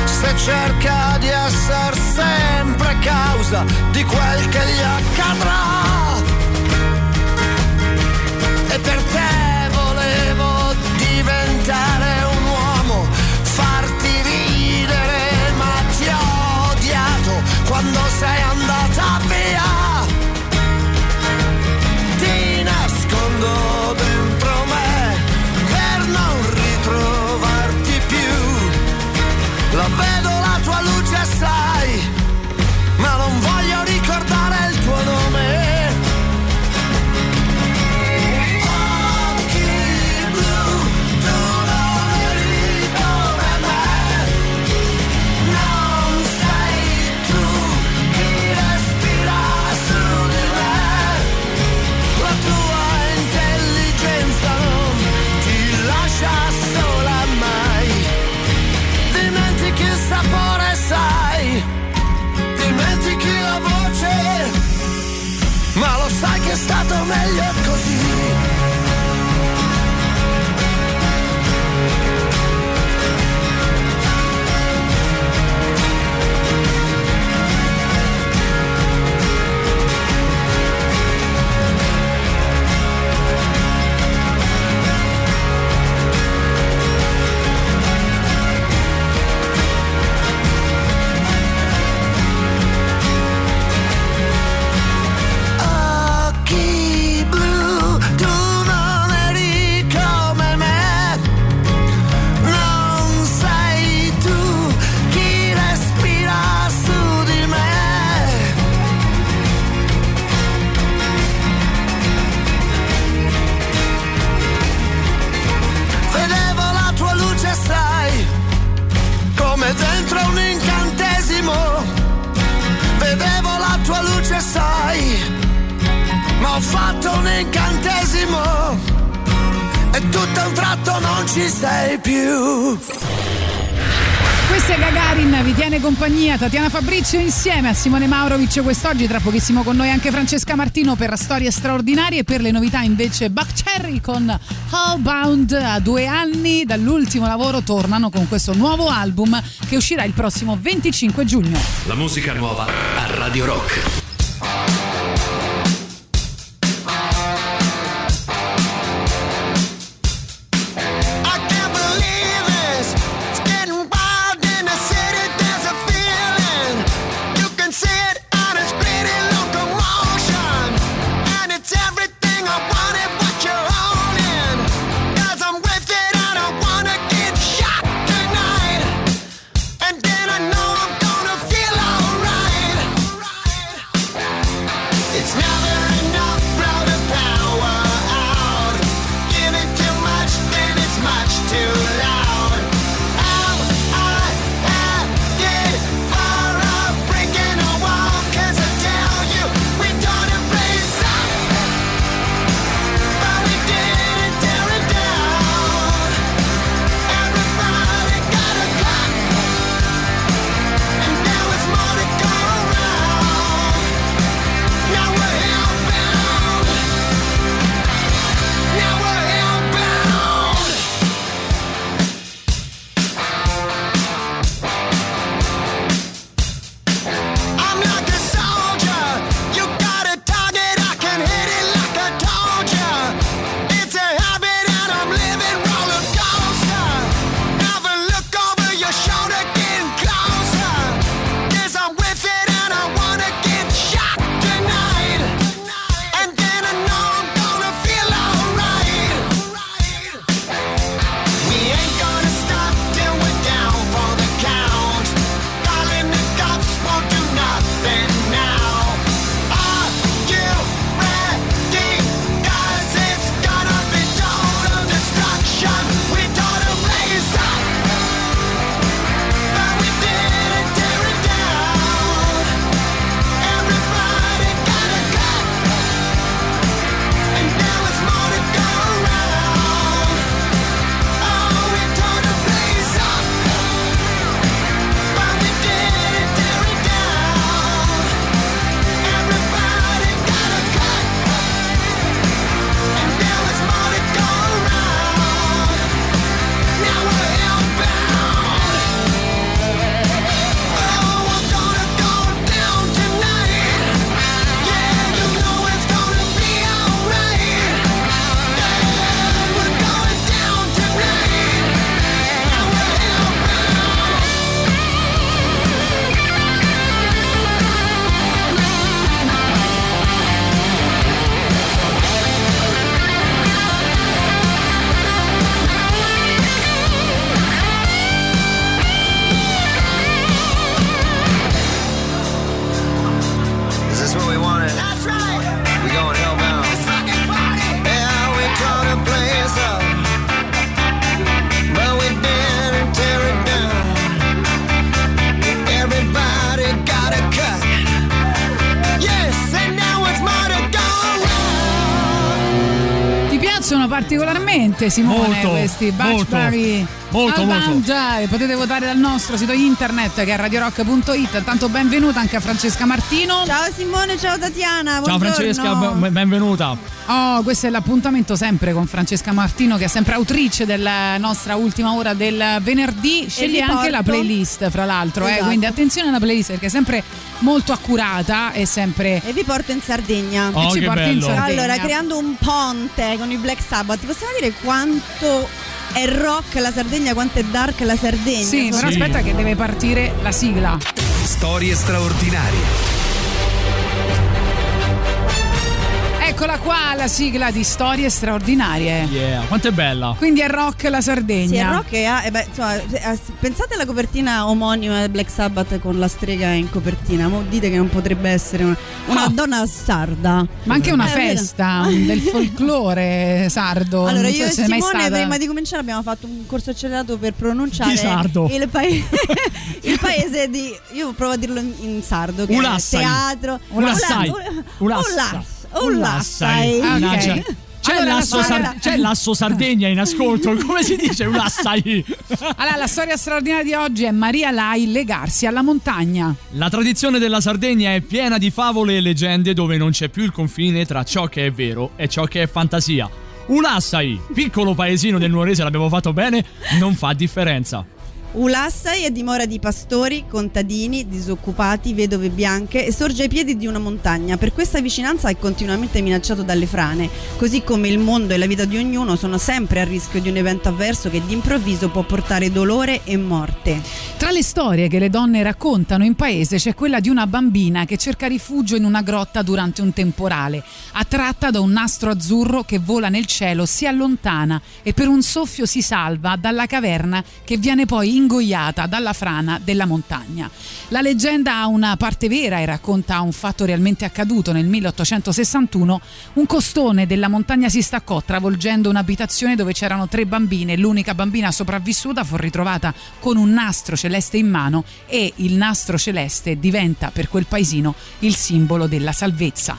se cerca di essere sempre causa di quel che gli accadrà. E per te volevo diventare un uomo, farti ridere, ma ti ho odiato quando sei andata via. Ti nascondo dentro me per non ritrovarti più. La vedo la tua luce sai, ma non voglio ricordare il tuo nome. fatto un incantesimo e tutto a un tratto non ci sei più. Questa è Gagarin, vi tiene compagnia Tatiana Fabrizio insieme a Simone Maurovic quest'oggi, tra pochissimo con noi anche Francesca Martino per storie straordinarie, e per le novità invece Buck Cherry con Hellbound. A due anni dall'ultimo lavoro tornano con questo nuovo album che uscirà il prossimo venticinque giugno. La musica nuova a Radio Rock. Simone, molto, questi Buckberry molto, molto. Potete votare dal nostro sito internet che è radio rock punto it. Tanto benvenuta anche a Francesca Martino. Ciao Simone, ciao Tatiana. Ciao buongiorno. Francesca, b- benvenuta. Oh, questo è l'appuntamento sempre con Francesca Martino, che è sempre autrice della nostra ultima ora del venerdì. Sceglie anche la playlist, fra l'altro, esatto. eh, quindi attenzione alla playlist perché è sempre molto accurata e sempre. E vi porto in Sardegna. Oh, e ci porto in Sardegna. Allora, creando un ponte con i Black Sabbath, possiamo dire quanto è rock la Sardegna, quanto è dark la Sardegna? Sì, però sì. Aspetta che deve partire la sigla. Storie straordinarie. Eccola qua la sigla di Storie Straordinarie. Yeah, quanto è bella. Quindi è rock la Sardegna. Sì, è rock e ha, e beh, insomma, pensate alla copertina omonima del Black Sabbath con la strega in copertina. Ma dite che non potrebbe essere una, una oh. donna sarda. Ma anche una eh, festa del folklore sardo. Allora non io so e Simone stata... prima di cominciare abbiamo fatto un corso accelerato per pronunciare di sardo. Il, pa- il paese di... Io provo a dirlo in, in sardo che Ulassai. È teatro Ulassai Ulassai, Ulassai. Ulassai. Ulassai. Okay. C'è, allora, l'asso la storia... Sar... c'è l'asso Sardegna in ascolto, come si dice Ulassai? Allora, la storia straordinaria di oggi è Maria Lai, Legarsi alla Montagna. La tradizione della Sardegna è piena di favole e leggende dove non c'è più il confine tra ciò che è vero e ciò che è fantasia. Ulassai, piccolo paesino del nuorese, l'abbiamo fatto bene, non fa differenza. Ulassai è dimora di pastori, contadini, disoccupati, vedove bianche e sorge ai piedi di una montagna. Per questa vicinanza è continuamente minacciato dalle frane, così come il mondo e la vita di ognuno sono sempre a rischio di un evento avverso che d'improvviso può portare dolore e morte. Tra le storie che le donne raccontano in paese c'è quella di una bambina che cerca rifugio in una grotta durante un temporale, attratta da un nastro azzurro che vola nel cielo, si allontana e per un soffio si salva dalla caverna che viene poi in ingoiata dalla frana della montagna. La leggenda ha una parte vera e racconta un fatto realmente accaduto nel milleottocentosessantuno. Un costone della montagna si staccò travolgendo un'abitazione dove c'erano tre bambine. L'unica bambina sopravvissuta fu ritrovata con un nastro celeste in mano e il nastro celeste diventa per quel paesino il simbolo della salvezza.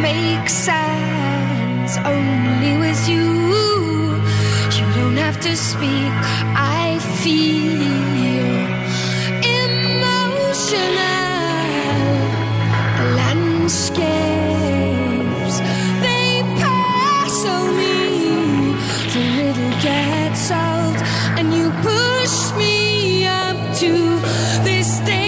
Makes sense only with you. You don't have to speak. I feel emotional. Landscapes they pass on me. The riddle gets solved, and you push me up to this day.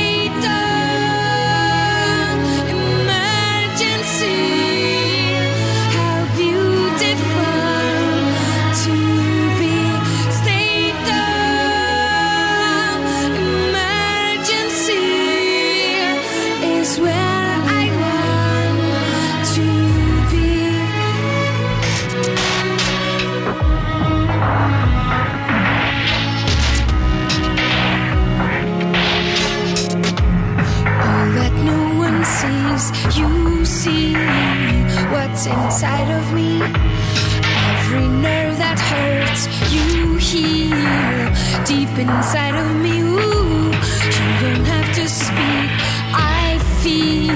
You see what's inside of me. Every nerve that hurts, you heal deep inside of me. Ooh, you don't have to speak. I feel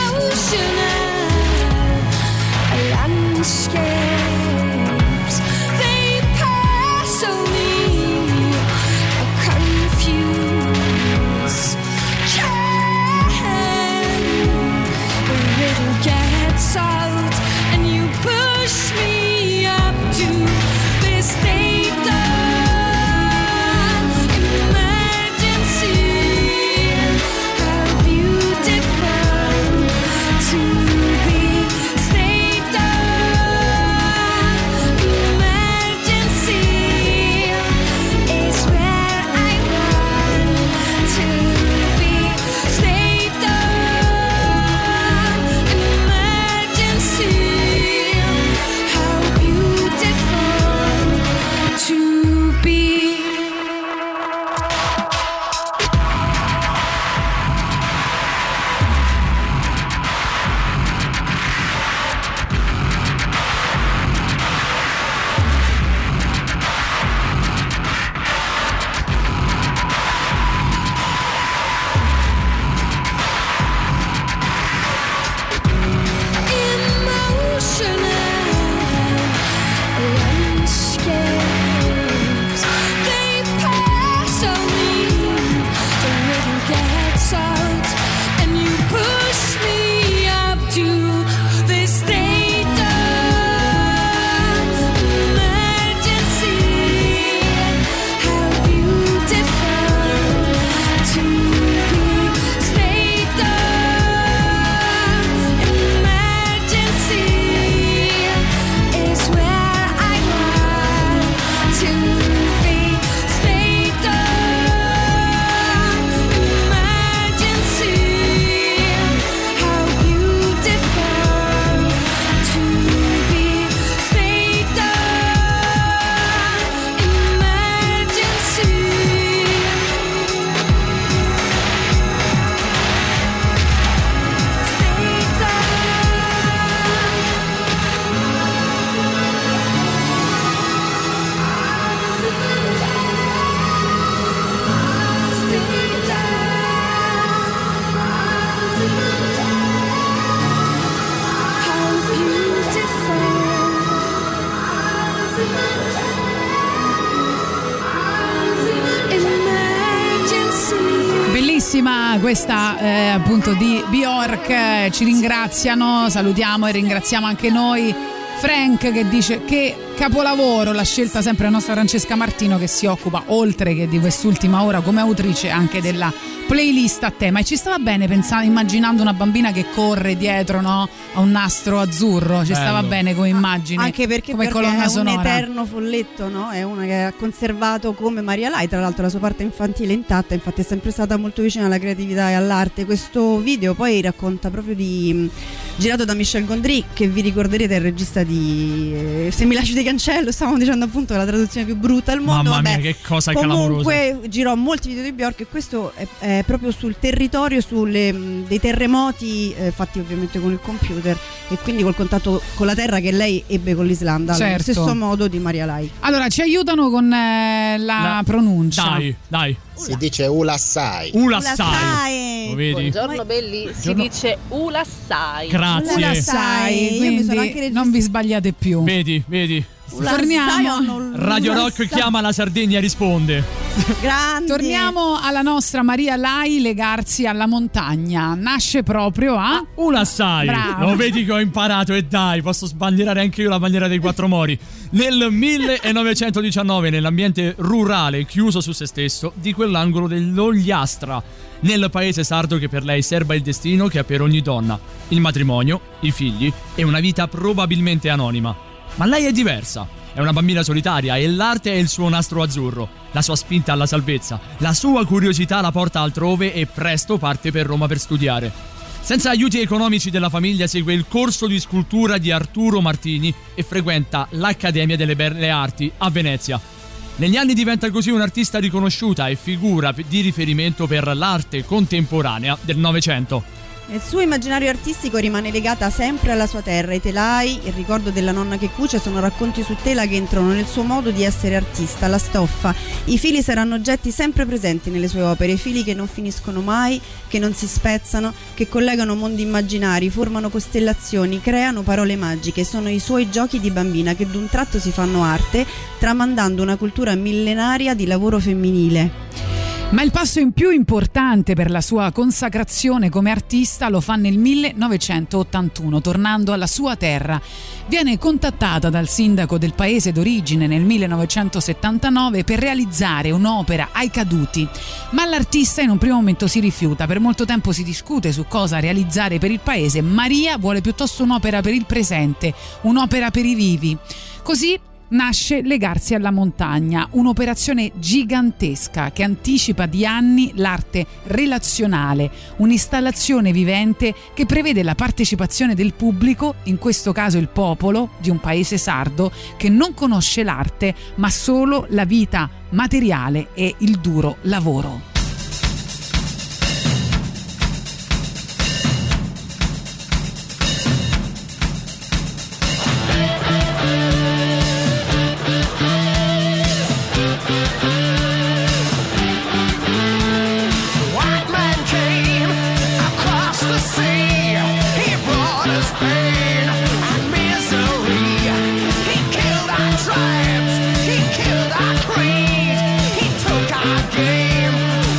emotional. Landscape. bellissima questa eh, appunto di Bjork. Ci ringraziano, salutiamo e ringraziamo anche noi Frank, che dice che capolavoro la scelta sempre della nostra Francesca Martino, che si occupa oltre che di quest'ultima ora come autrice anche della playlist a tema. E ci stava bene pensando, immaginando una bambina che corre dietro, no, a un nastro azzurro. Ci Bello. Stava bene come immagine, anche perché, come perché colonna è sonora. Un eterno folletto, no? È una che ha conservato come Maria Lai, tra l'altro, la sua parte infantile intatta. Infatti è sempre stata molto vicina alla creatività e all'arte. Questo video poi racconta proprio di, girato da Michel Gondry, che vi ricorderete è il regista di eh, Se mi lasci di cancello. Stavamo dicendo appunto la traduzione più brutta al mondo. Mamma mia, vabbè, che cosa clamorosa. Comunque girò molti video di Bjork, e questo è, è proprio sul territorio, sulle, dei terremoti eh, fatti ovviamente con il computer, e quindi col contatto con la terra che lei ebbe con l'Islanda, certo, allo stesso modo di Maria Lai. Allora ci aiutano con eh, la, la pronuncia. Dai, dai. Si dice Ulassai. Ulassai. Lo vedi? Buongiorno belli. Buongiorno. Si dice Ulassai. Grazie. Ulassai. Io mi sono anche non vi sbagliate più. Vedi, vedi. Torniamo. Radio Rock chiama la Sardegna e risponde. Grande. Torniamo alla nostra Maria Lai, Legarsi alla Montagna. Nasce proprio a Ulassai. Brava. Lo vedi che ho imparato, e dai, posso sbandierare anche io la bandiera dei quattro mori. Nel millenovecentodiciannove, nell'ambiente rurale chiuso su se stesso di quell'angolo dell'Ogliastra, nel paese sardo che per lei serba il destino che ha per ogni donna: il matrimonio, i figli e una vita probabilmente anonima. Ma lei è diversa, è una bambina solitaria, e l'arte è il suo nastro azzurro, la sua spinta alla salvezza, la sua curiosità la porta altrove, e presto parte per Roma per studiare. Senza aiuti economici della famiglia segue il corso di scultura di Arturo Martini e frequenta l'Accademia delle Belle Arti a Venezia. Negli anni diventa così un'artista riconosciuta e figura di riferimento per l'arte contemporanea del Novecento. Nel suo immaginario artistico rimane legata sempre alla sua terra. I telai, il ricordo della nonna che cuce, sono racconti su tela che entrano nel suo modo di essere artista. La stoffa, i fili saranno oggetti sempre presenti nelle sue opere, fili che non finiscono mai, che non si spezzano, che collegano mondi immaginari, formano costellazioni, creano parole magiche. Sono i suoi giochi di bambina che d'un tratto si fanno arte, tramandando una cultura millenaria di lavoro femminile. Ma il passo in più importante per la sua consacrazione come artista lo fa nel millenovecentottantuno, tornando alla sua terra. Viene contattata dal sindaco del paese d'origine nel millenovecentosettantanove per realizzare un'opera ai caduti, ma l'artista in un primo momento si rifiuta. Per molto tempo si discute su cosa realizzare per il paese. Maria vuole piuttosto un'opera per il presente, un'opera per i vivi. Così nasce Legarsi alla Montagna, un'operazione gigantesca che anticipa di anni l'arte relazionale, un'installazione vivente che prevede la partecipazione del pubblico, in questo caso il popolo di un paese sardo che non conosce l'arte, ma solo la vita materiale e il duro lavoro. He killed our creed, he took our game.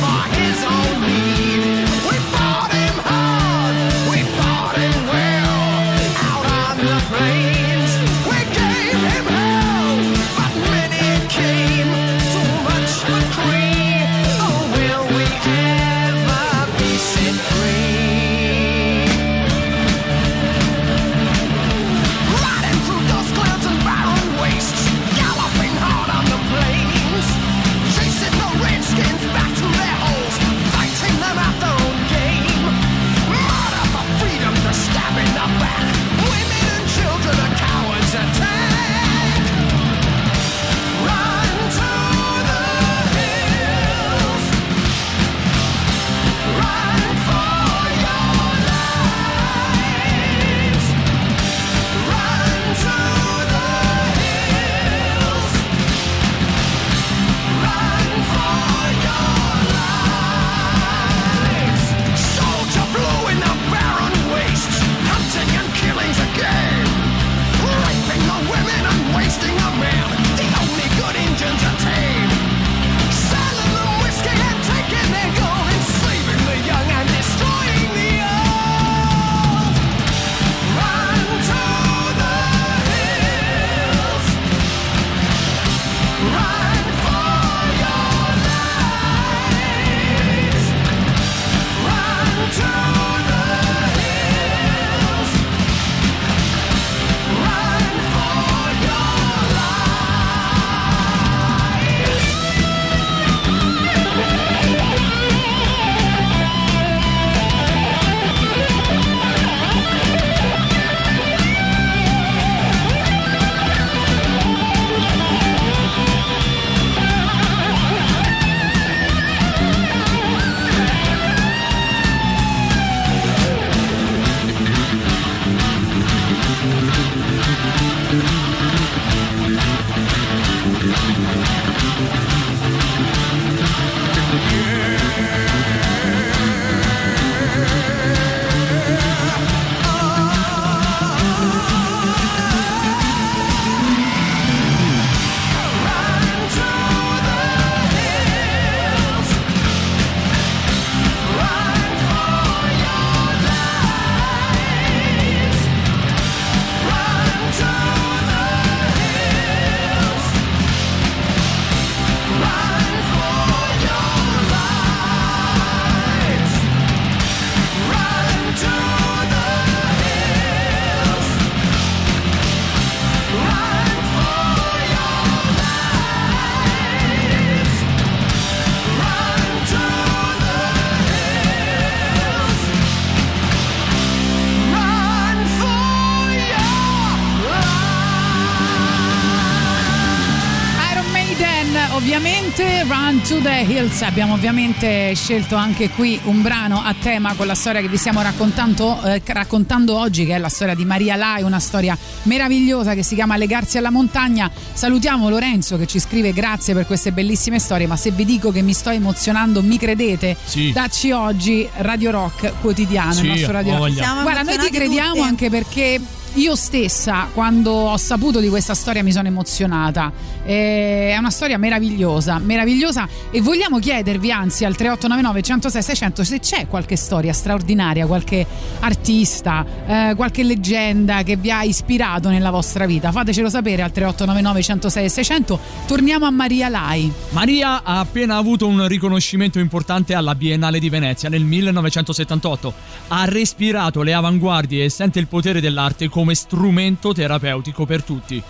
ovviamente Run to the Hills. Abbiamo ovviamente scelto anche qui un brano a tema con la storia che vi stiamo raccontando, eh, raccontando oggi, che è la storia di Maria Lai, una storia meravigliosa che si chiama Legarsi alla Montagna. Salutiamo Lorenzo che ci scrive: grazie per queste bellissime storie, ma se vi dico che mi sto emozionando mi credete? Sì. Dacci oggi Radio Rock quotidiano, sì, il nostro Radio Rock. Guarda, noi ti crediamo tutti, anche perché io stessa, quando ho saputo di questa storia, mi sono emozionata. È una storia meravigliosa, meravigliosa. E vogliamo chiedervi, anzi, al tre otto nove nove uno zero sei sei zero zero se c'è qualche storia straordinaria, qualche artista, eh, qualche leggenda che vi ha ispirato nella vostra vita. Fatecelo sapere al tre otto nove nove uno zero sei sei zero zero. Torniamo a Maria Lai. Maria ha appena avuto un riconoscimento importante alla Biennale di Venezia nel millenovecentosettantotto. Ha respirato le avanguardie e sente il potere dell'arte come strumento terapeutico per tutti.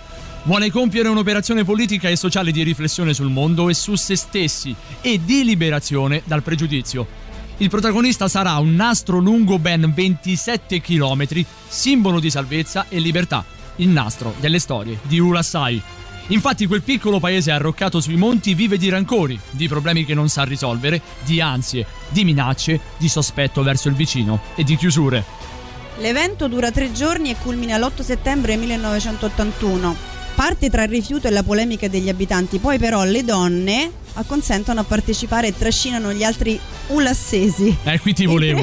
Vuole compiere un'operazione politica e sociale di riflessione sul mondo e su se stessi e di liberazione dal pregiudizio. Il protagonista sarà un nastro lungo ben ventisette chilometri, simbolo di salvezza e libertà, il nastro delle storie di Ulassai. Infatti quel piccolo paese arroccato sui monti vive di rancori, di problemi che non sa risolvere, di ansie, di minacce, di sospetto verso il vicino e di chiusure. L'evento dura tre giorni e culmina l'otto settembre millenovecentottantuno. Parte tra il rifiuto e la polemica degli abitanti, poi però le donne acconsentono a partecipare e trascinano gli altri ulassesi. Eh, qui ti volevo.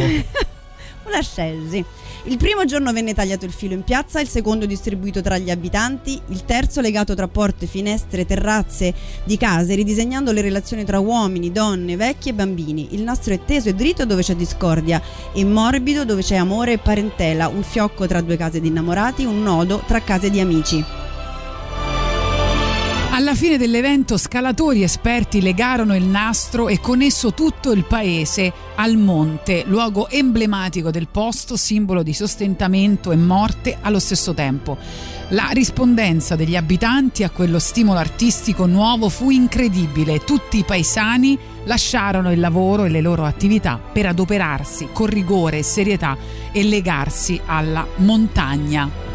Ulassesi. Il primo giorno venne tagliato il filo in piazza, il secondo distribuito tra gli abitanti, il terzo legato tra porte, finestre, terrazze di case, ridisegnando le relazioni tra uomini, donne, vecchi e bambini. Il nastro è teso e dritto dove c'è discordia e morbido dove c'è amore e parentela, un fiocco tra due case di innamorati, un nodo tra case di amici. Alla fine dell'evento scalatori esperti legarono il nastro e con esso tutto il paese al monte, luogo emblematico del posto, simbolo di sostentamento e morte allo stesso tempo. La rispondenza degli abitanti a quello stimolo artistico nuovo fu incredibile. Tutti i paesani lasciarono il lavoro e le loro attività per adoperarsi con rigore e serietà e legarsi alla montagna.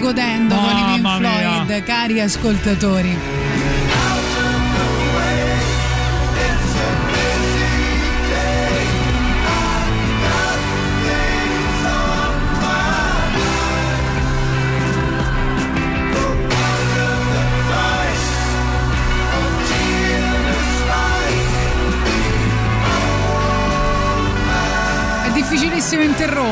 Godendo oh, con i Pink Floyd, mia. Cari ascoltatori, è difficilissimo interromperli.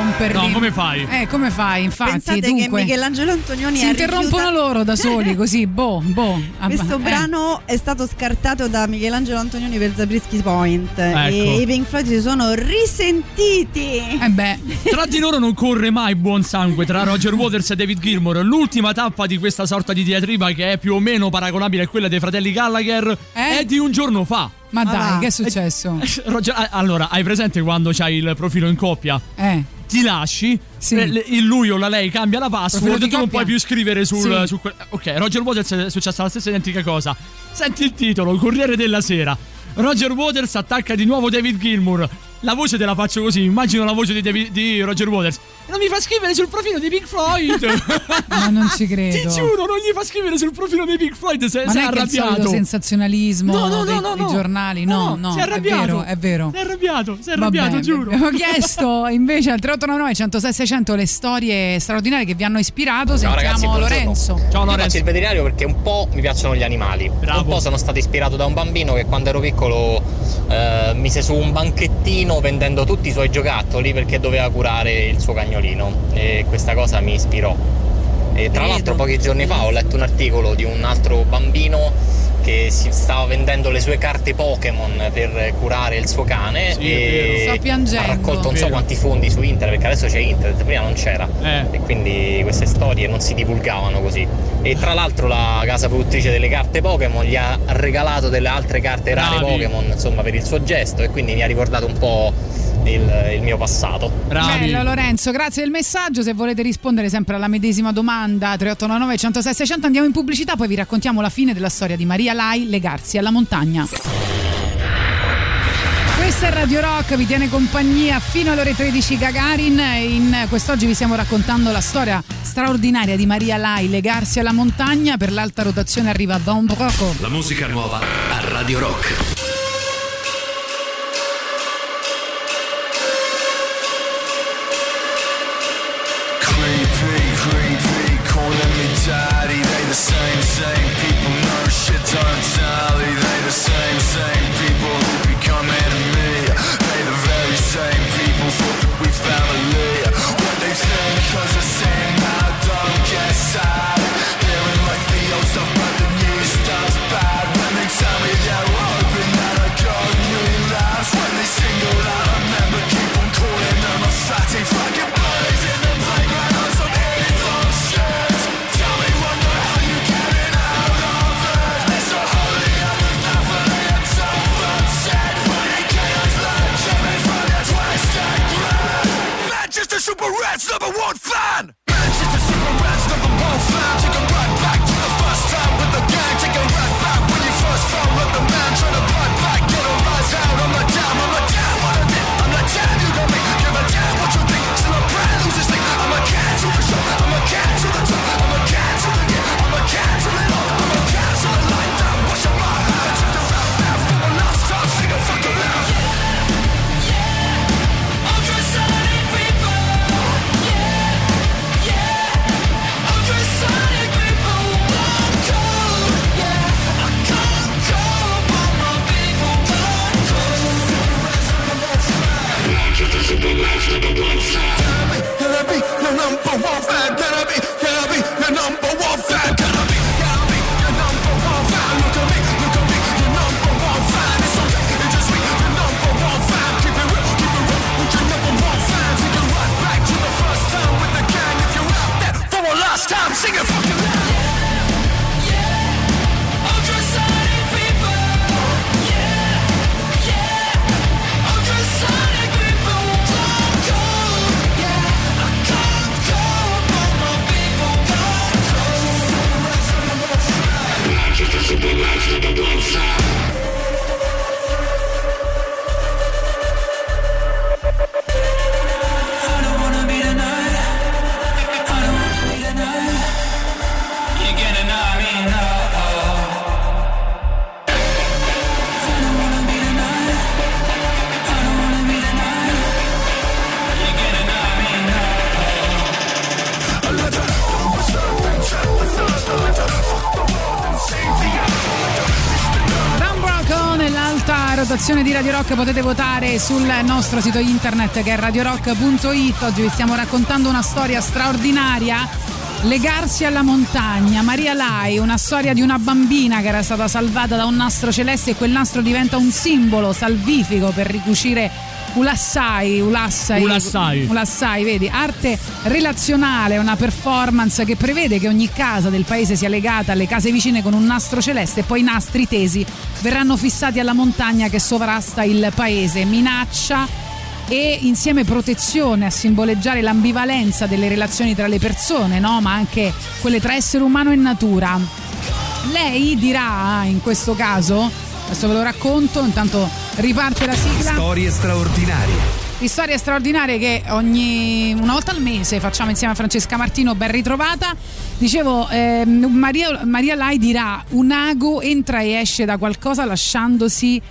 No, come fai? Eh, come fai, infatti. Pensate, dunque, che Michelangelo Antonioni si interrompono rifiuta... loro da soli, così, boh, boh. Questo eh. brano è stato scartato da Michelangelo Antonioni per Zabriskie Point, ecco. E i Pink Floyd si sono risentiti. Eh beh. Tra di loro non corre mai buon sangue, tra Roger Waters e David Gilmour. L'ultima tappa di questa sorta di diatriba, che è più o meno paragonabile a quella dei fratelli Gallagher, eh? È di un giorno fa. Ma dai, ah, che è successo? Eh, Roger, allora, hai presente quando c'hai il profilo in coppia? Eh. Ti lasci, sì. Il lui o la lei cambia la password, tu non puoi più scrivere sul, sì. su que- ok, Roger Waters è successa la stessa identica cosa. Senti il titolo, Corriere della Sera. Roger Waters attacca di nuovo David Gilmour. La voce te la faccio così, immagino la voce di, David, di Roger Waters. Non mi fa scrivere sul profilo dei Pink Floyd. Ma non ci credo. Ti giuro, non gli fa scrivere sul profilo dei Pink Floyd. Se, ma se non è arrabbiato. Che il sensazionalismo no, no, no, dei, no, dei no. giornali. No, no, no, si è arrabbiato. È vero, è vero. Si è arrabbiato, si è arrabbiato, vabbè, giuro. Ho chiesto invece al tre otto nove nove, centosei, seicento le storie straordinarie che vi hanno ispirato. Ciao, sentiamo ragazzi, Lorenzo. Ciao Lorenzo. Io faccio il veterinario perché un po' mi piacciono gli animali. Bravo. Un po' sono stato ispirato da un bambino che quando ero piccolo eh, mise su un banchettino cagnolino vendendo tutti i suoi giocattoli perché doveva curare il suo cagnolino, e questa cosa mi ispirò. E tra l'altro pochi giorni fa ho letto un articolo di un altro bambino che si stava vendendo le sue carte Pokémon per curare il suo cane, sì, e sta piangendo. Ha raccolto non so quanti fondi su internet, perché adesso c'è internet, prima non c'era, eh. e quindi queste storie non si divulgavano così. E tra l'altro la casa produttrice delle carte Pokémon gli ha regalato delle altre carte rare Bravi. Pokémon, insomma, per il suo gesto, e quindi mi ha ricordato un po' il, il mio passato. Bravi. Bello Lorenzo, grazie del messaggio. Se volete rispondere sempre alla medesima domanda tre otto nove nove uno zero sei sei zero zero, andiamo in pubblicità, poi vi raccontiamo la fine della storia di Maria Lai, Legarsi alla Montagna. Questa è Radio Rock, vi tiene compagnia fino alle ore tredici. Gagarin, in quest'oggi vi stiamo raccontando la storia straordinaria di Maria Lai, Legarsi alla Montagna. Per l'alta rotazione arriva Don Broco. La musica nuova a Radio Rock. Super Rats number one fan! Manchester Super Rats number one fan! Take a right back to the first time with the gang. Take a right back when you first found with the man. Trying to fight back, get a rise out. I'm not down, I'm not down, what I did. I'm not down, you got me. Give a damn what you think. Still a brand losers thing. I'm a cat to the show. I'm a cat to the top. I'm a cat to the game. I'm a cat to the all. I'm a cat to the light. I'm washing my hands. Turn around now. For the last time, sing a fucking loud. Can I be, can I be the number one fan? Can I be, can I be the number one fan? Can I be, can I be the number one fan? Look at me, look at me, the number one fan. It's okay, it's just me, the number one fan. Keep it real, keep it real, with your number one fan. Take a right back to the first time with the gang. If you're out there for a last time, sing it fucking loud. Rotazione di Radio Rock, potete votare sul nostro sito internet che è radio rock punto it. Oggi vi stiamo raccontando una storia straordinaria, Legarsi alla Montagna, Maria Lai, una storia di una bambina che era stata salvata da un nastro celeste, e quel nastro diventa un simbolo salvifico per ricucire Ulassai, Ulassai, Ulassai. Ulassai, vedi, arte relazionale, una performance che prevede che ogni casa del paese sia legata alle case vicine con un nastro celeste, e poi i nastri tesi verranno fissati alla montagna che sovrasta il paese. Minaccia e insieme protezione a simboleggiare l'ambivalenza delle relazioni tra le persone, no? Ma anche quelle tra essere umano e natura. Lei dirà in questo caso, adesso ve lo racconto, intanto riparte la sigla. Storie straordinarie. Di storie straordinarie che ogni una volta al mese facciamo insieme a Francesca Martino, ben ritrovata. Dicevo, eh, Maria, Maria Lai dirà: un ago entra e esce da qualcosa lasciandosi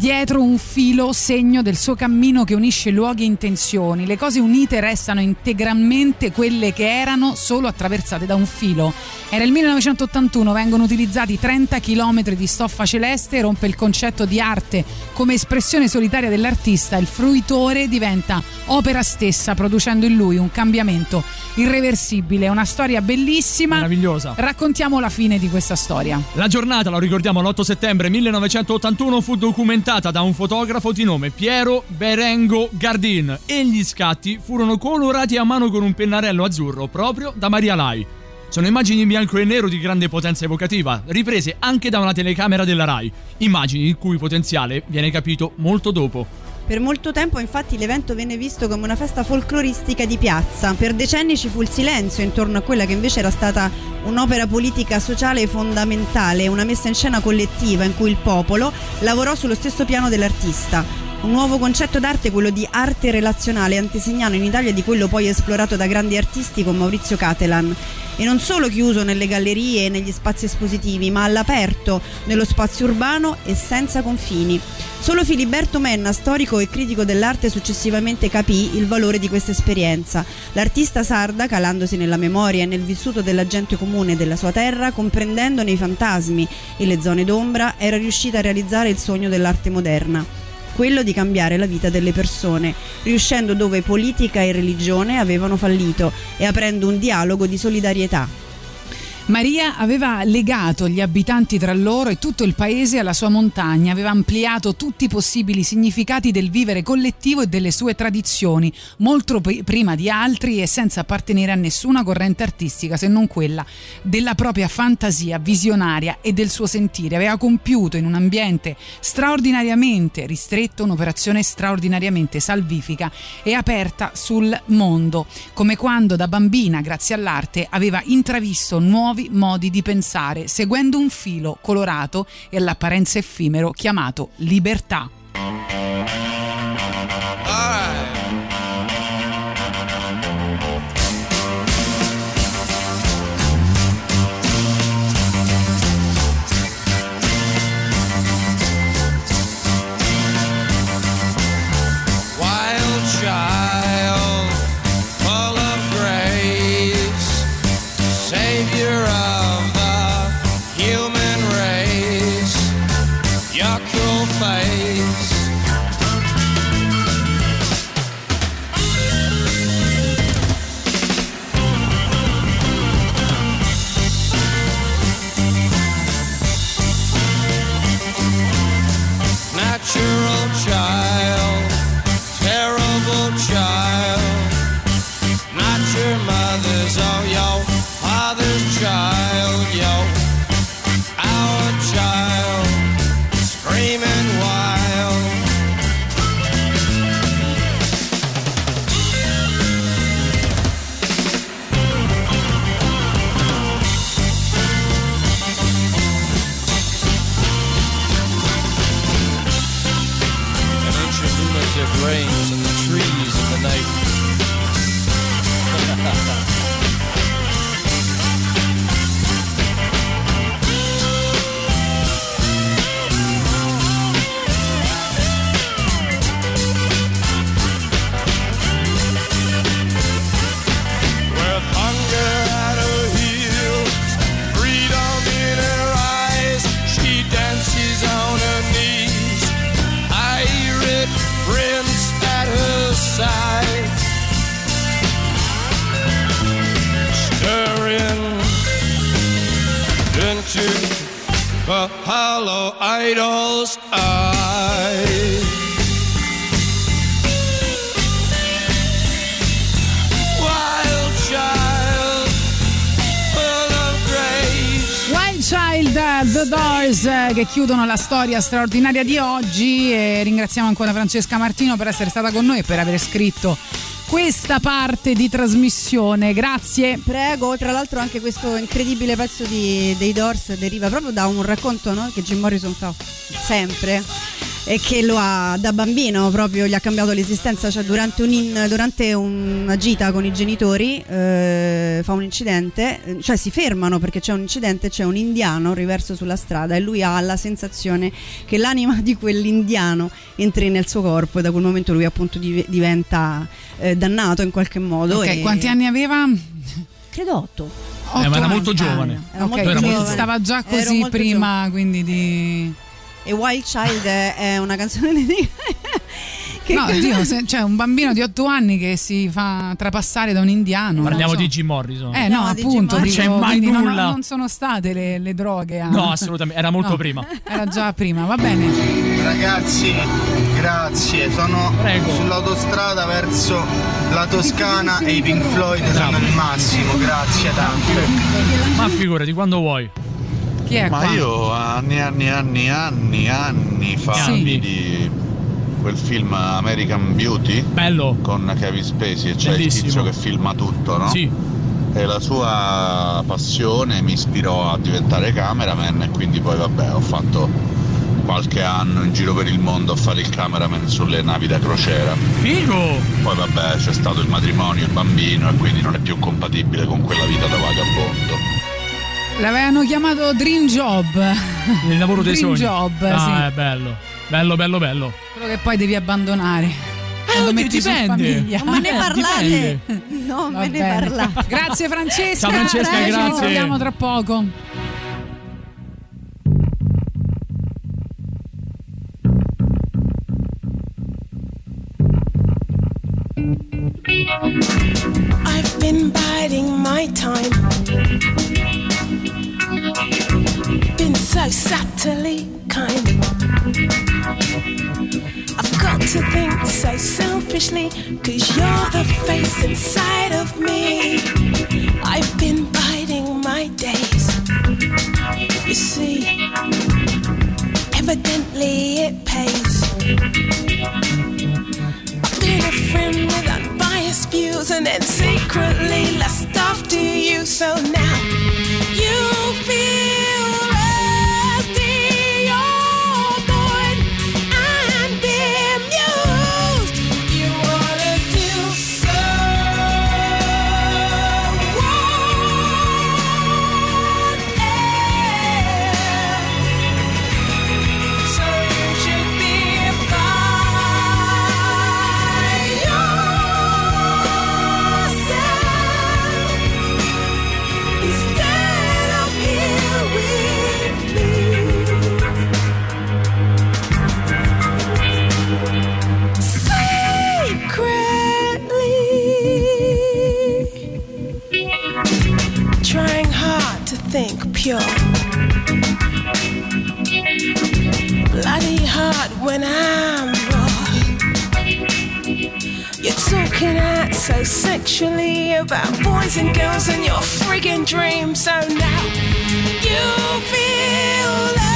dietro un filo segno del suo cammino che unisce luoghi e intenzioni. Le cose unite restano integralmente quelle che erano, solo attraversate da un filo. Era il millenovecentottantuno, vengono utilizzati trenta chilometri di stoffa celeste, rompe il concetto di arte come espressione solitaria dell'artista, il fruitore diventa opera stessa, producendo in lui un cambiamento irreversibile. Una storia bellissima, meravigliosa. Raccontiamo la fine di questa storia. La giornata, lo ricordiamo, l'otto settembre millenovecentottantuno, fu documentata da un fotografo di nome Piero Berengo Gardin e gli scatti furono colorati a mano con un pennarello azzurro proprio da Maria Lai. Sono immagini in bianco e nero di grande potenza evocativa, riprese anche da una telecamera della Rai, immagini il cui potenziale viene capito molto dopo. Per molto tempo infatti l'evento venne visto come una festa folcloristica di piazza. Per decenni ci fu il silenzio intorno a quella che invece era stata un'opera politica sociale fondamentale, una messa in scena collettiva in cui il popolo lavorò sullo stesso piano dell'artista. Un nuovo concetto d'arte, quello di arte relazionale, antesignano in Italia di quello poi esplorato da grandi artisti come Maurizio Cattelan. E non solo chiuso nelle gallerie e negli spazi espositivi, ma all'aperto, nello spazio urbano e senza confini. Solo Filiberto Menna, storico e critico dell'arte, successivamente capì il valore di questa esperienza. L'artista sarda, calandosi nella memoria e nel vissuto della gente comune della sua terra, comprendendone i fantasmi e le zone d'ombra, era riuscita a realizzare il sogno dell'arte moderna, quello di cambiare la vita delle persone, riuscendo dove politica e religione avevano fallito e aprendo un dialogo di solidarietà. Maria aveva legato gli abitanti tra loro e tutto il paese alla sua montagna, aveva ampliato tutti i possibili significati del vivere collettivo e delle sue tradizioni, molto prima di altri e senza appartenere a nessuna corrente artistica se non quella della propria fantasia visionaria e del suo sentire. Aveva compiuto in un ambiente straordinariamente ristretto un'operazione straordinariamente salvifica e aperta sul mondo, come quando da bambina, grazie all'arte, aveva intravisto nuovi modi di pensare, seguendo un filo colorato e all'apparenza effimero chiamato libertà. A hollow idol's eyes. Wild child, full of grace. Wild Child, The Doors, che chiudono la storia straordinaria di oggi. E ringraziamo ancora Francesca Martino per essere stata con noi e per aver scritto questa parte di trasmissione. Grazie. Prego. Tra l'altro anche questo incredibile pezzo di, dei Doors deriva proprio da un racconto, no? Che Jim Morrison fa sempre. e che lo ha da bambino, proprio gli ha cambiato l'esistenza, cioè durante, un in, durante una gita con i genitori eh, fa un incidente, cioè si fermano perché c'è un incidente, c'è un indiano riverso sulla strada e lui ha la sensazione che l'anima di quell'indiano entri nel suo corpo e da quel momento lui appunto div- diventa eh, dannato in qualche modo. Ok, e... quanti anni aveva? Credo otto. Eh, ma era molto giovane, era okay, molto giovane. Stava già così prima giovane. Quindi di... E Wild Child è una canzone di... che no, Dio, se, cioè un bambino di otto anni che si fa trapassare da un indiano. Parliamo so. di Jim Morrison. Eh no, no appunto, non c'è mai nulla. Non, non sono state le, le droghe. No, no, assolutamente, era molto no, prima. Era già prima, va bene. Ragazzi, grazie, sono Prego. sull'autostrada verso la Toscana e i Pink Floyd Bravo. sono il massimo, grazie tante. Ma figurati, quando vuoi. Chi è Ma qua? Io anni, anni, anni, anni, anni fa sì. vidi quel film American Beauty, bello, con Kevin Spacey, cioè Bellissimo. il tizio che filma tutto, no? Sì. E la sua passione mi ispirò a diventare cameraman e quindi poi vabbè ho fatto qualche anno in giro per il mondo a fare il cameraman sulle navi da crociera. Figo! Poi vabbè c'è stato il matrimonio, il bambino e quindi non è più compatibile con quella vita da vagabondo. L'avevano chiamato Dream Job, il lavoro dei Dream sogni. Job, ah, sì. è bello. Bello, bello, bello. Quello che poi devi abbandonare. Eh, quando metti su famiglia. Non me ne parlate. Non me ne parlate. Grazie Francesca. Ciao Francesca, grazie. grazie. Ci vediamo tra poco. I've been biding my time. Been so subtly kind. I've got to think so selfishly, 'cause you're the face inside of me. I've been biding my days, you see. Evidently it pays. I've been a friend with unbiased views, and then secretly lust after you. So now you'll feel think pure. Bloody hard when I'm raw. You're talking out so sexually about boys and girls and your friggin' dreams. So now you feel like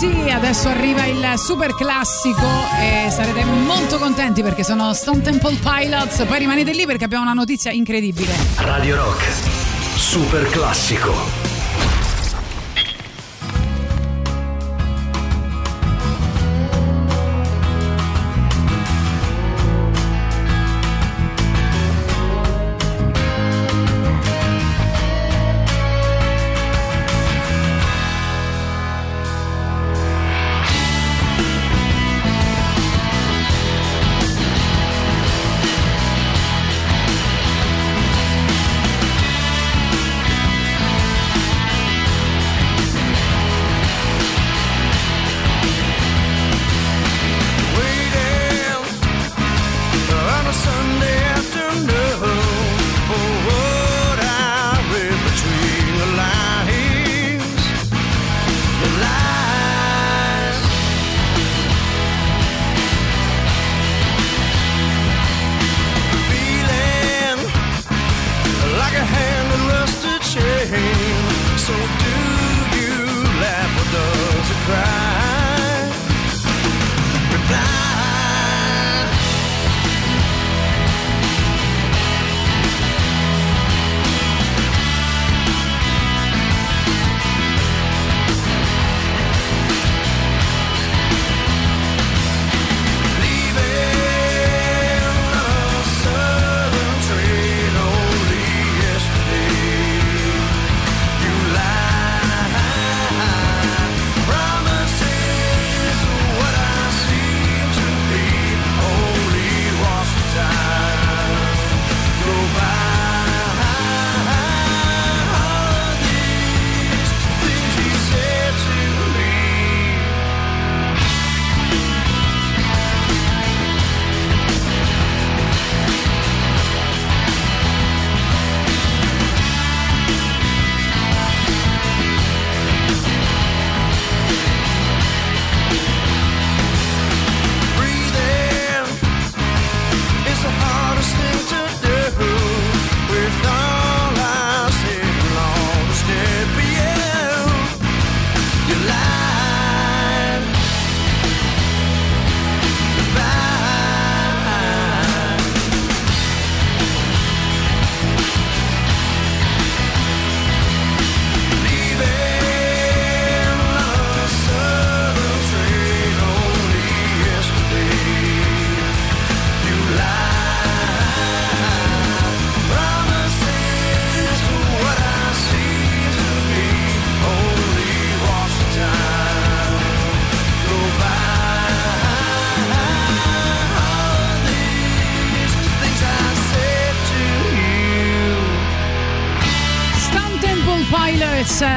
sì, adesso arriva il super classico e sarete molto contenti perché sono Stone Temple Pilots. Poi rimanete lì perché abbiamo una notizia incredibile. Radio Rock, super classico.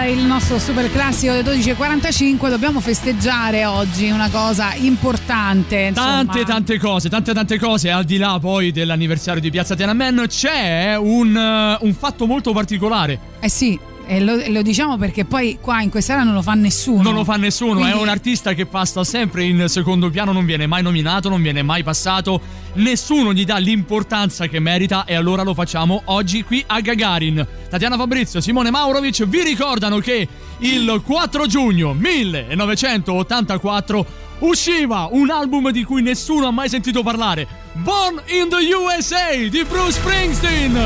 Il nostro super classico delle dodici e quarantacinque. Dobbiamo festeggiare oggi una cosa importante, insomma. Tante tante cose, tante tante cose. Al di là poi dell'anniversario di Piazza Tiananmen c'è un, uh, un fatto molto particolare. Eh sì, e lo, lo diciamo perché poi qua in questa era non lo fa nessuno. Non lo fa nessuno. Quindi... è un artista che passa sempre in secondo piano, non viene mai nominato, non viene mai passato, nessuno gli dà l'importanza che merita, e allora lo facciamo oggi qui a Gagarin. Tatiana Fabrizio, Simone Maurovic vi ricordano che il quattro giugno millenovecentottantaquattro usciva un album di cui nessuno ha mai sentito parlare: Born in the U S A di Bruce Springsteen.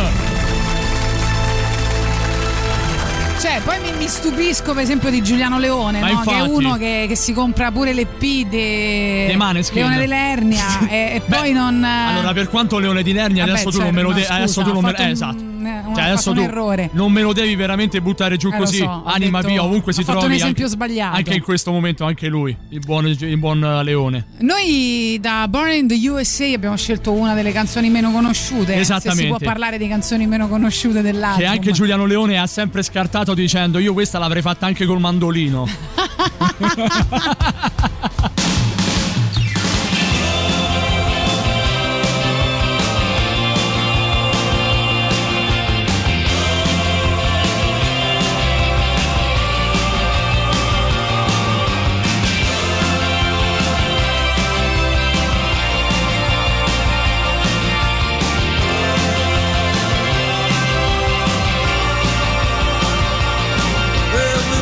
Cioè, poi mi, mi stupisco per esempio di Giuliano Leone, no? Che è uno che, che si compra pure l'E P de... Maneskin, Leone dell'Ernia e, e poi beh, non... Allora, per quanto Leone di Lernia, vabbè, adesso, cioè, tu non me lo devi... Adesso tu non me lo devi... Esatto. Un, cioè, adesso tu errore. non me lo devi veramente buttare giù eh, così, so, anima detto, via, ovunque si trovi. Ha fatto un esempio anche, sbagliato. Anche in questo momento, anche lui, il buon, il buon Leone. Noi da Born in the U S A abbiamo scelto una delle canzoni meno conosciute. Esattamente. Se si può parlare di canzoni meno conosciute dell'album. Che anche Giuliano Leone ha sempre scartato dicendo: io questa l'avrei fatta anche col mandolino.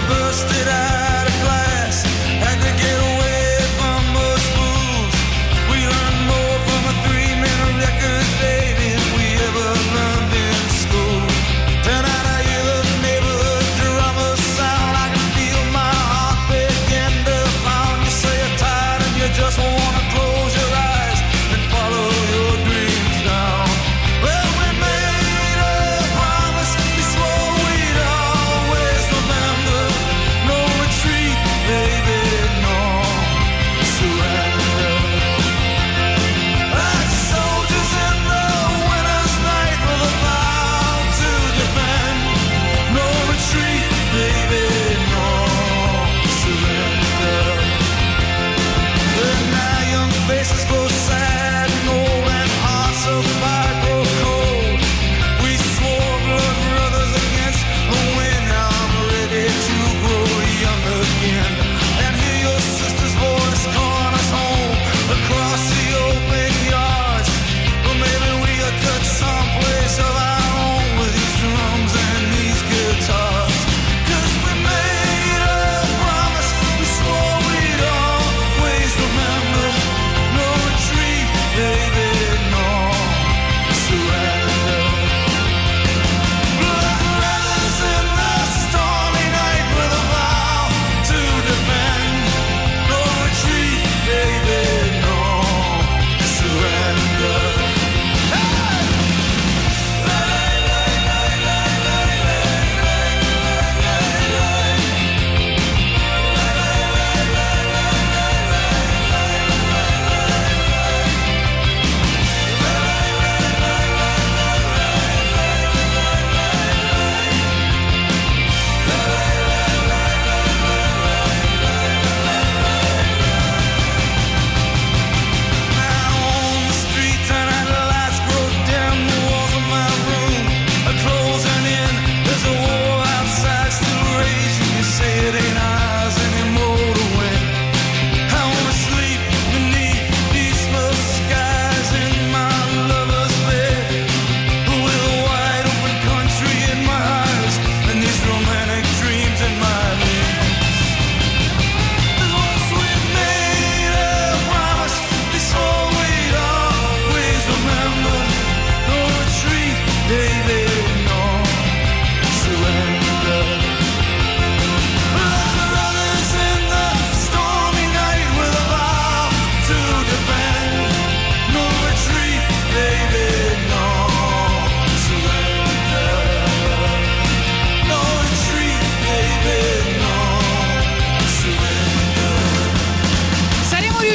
Busted out of class,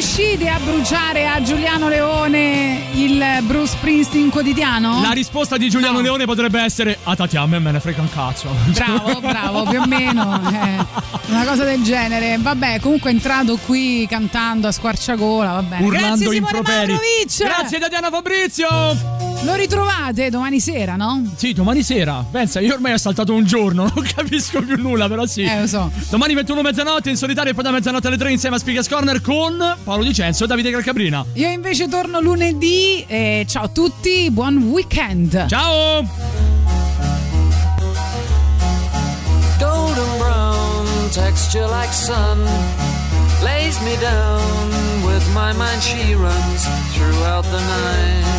riuscite a bruciare a Giuliano Leone il Bruce Springsteen quotidiano? La risposta di Giuliano no. Leone potrebbe essere: a Tatiana me ne frega un cazzo. Bravo, bravo, più o meno eh, una cosa del genere. Vabbè, comunque è entrato qui cantando a squarciagola, va bene. Grazie Simone Maurovic. Grazie Tatiana Fabrizio. Lo ritrovate domani sera, no? Sì, domani sera. Pensa, io ormai ho saltato un giorno, non capisco più nulla, però sì. Eh, lo so. Domani ventuno mezzanotte in solitaria e poi da mezzanotte alle tre insieme a Speakers Corner con Paolo Dicenzo e Davide Calcabrina. Io invece torno lunedì e ciao a tutti, buon weekend. Ciao! Golden brown texture like sun lays me down with my mind she runs throughout the night.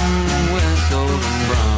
with golden brown.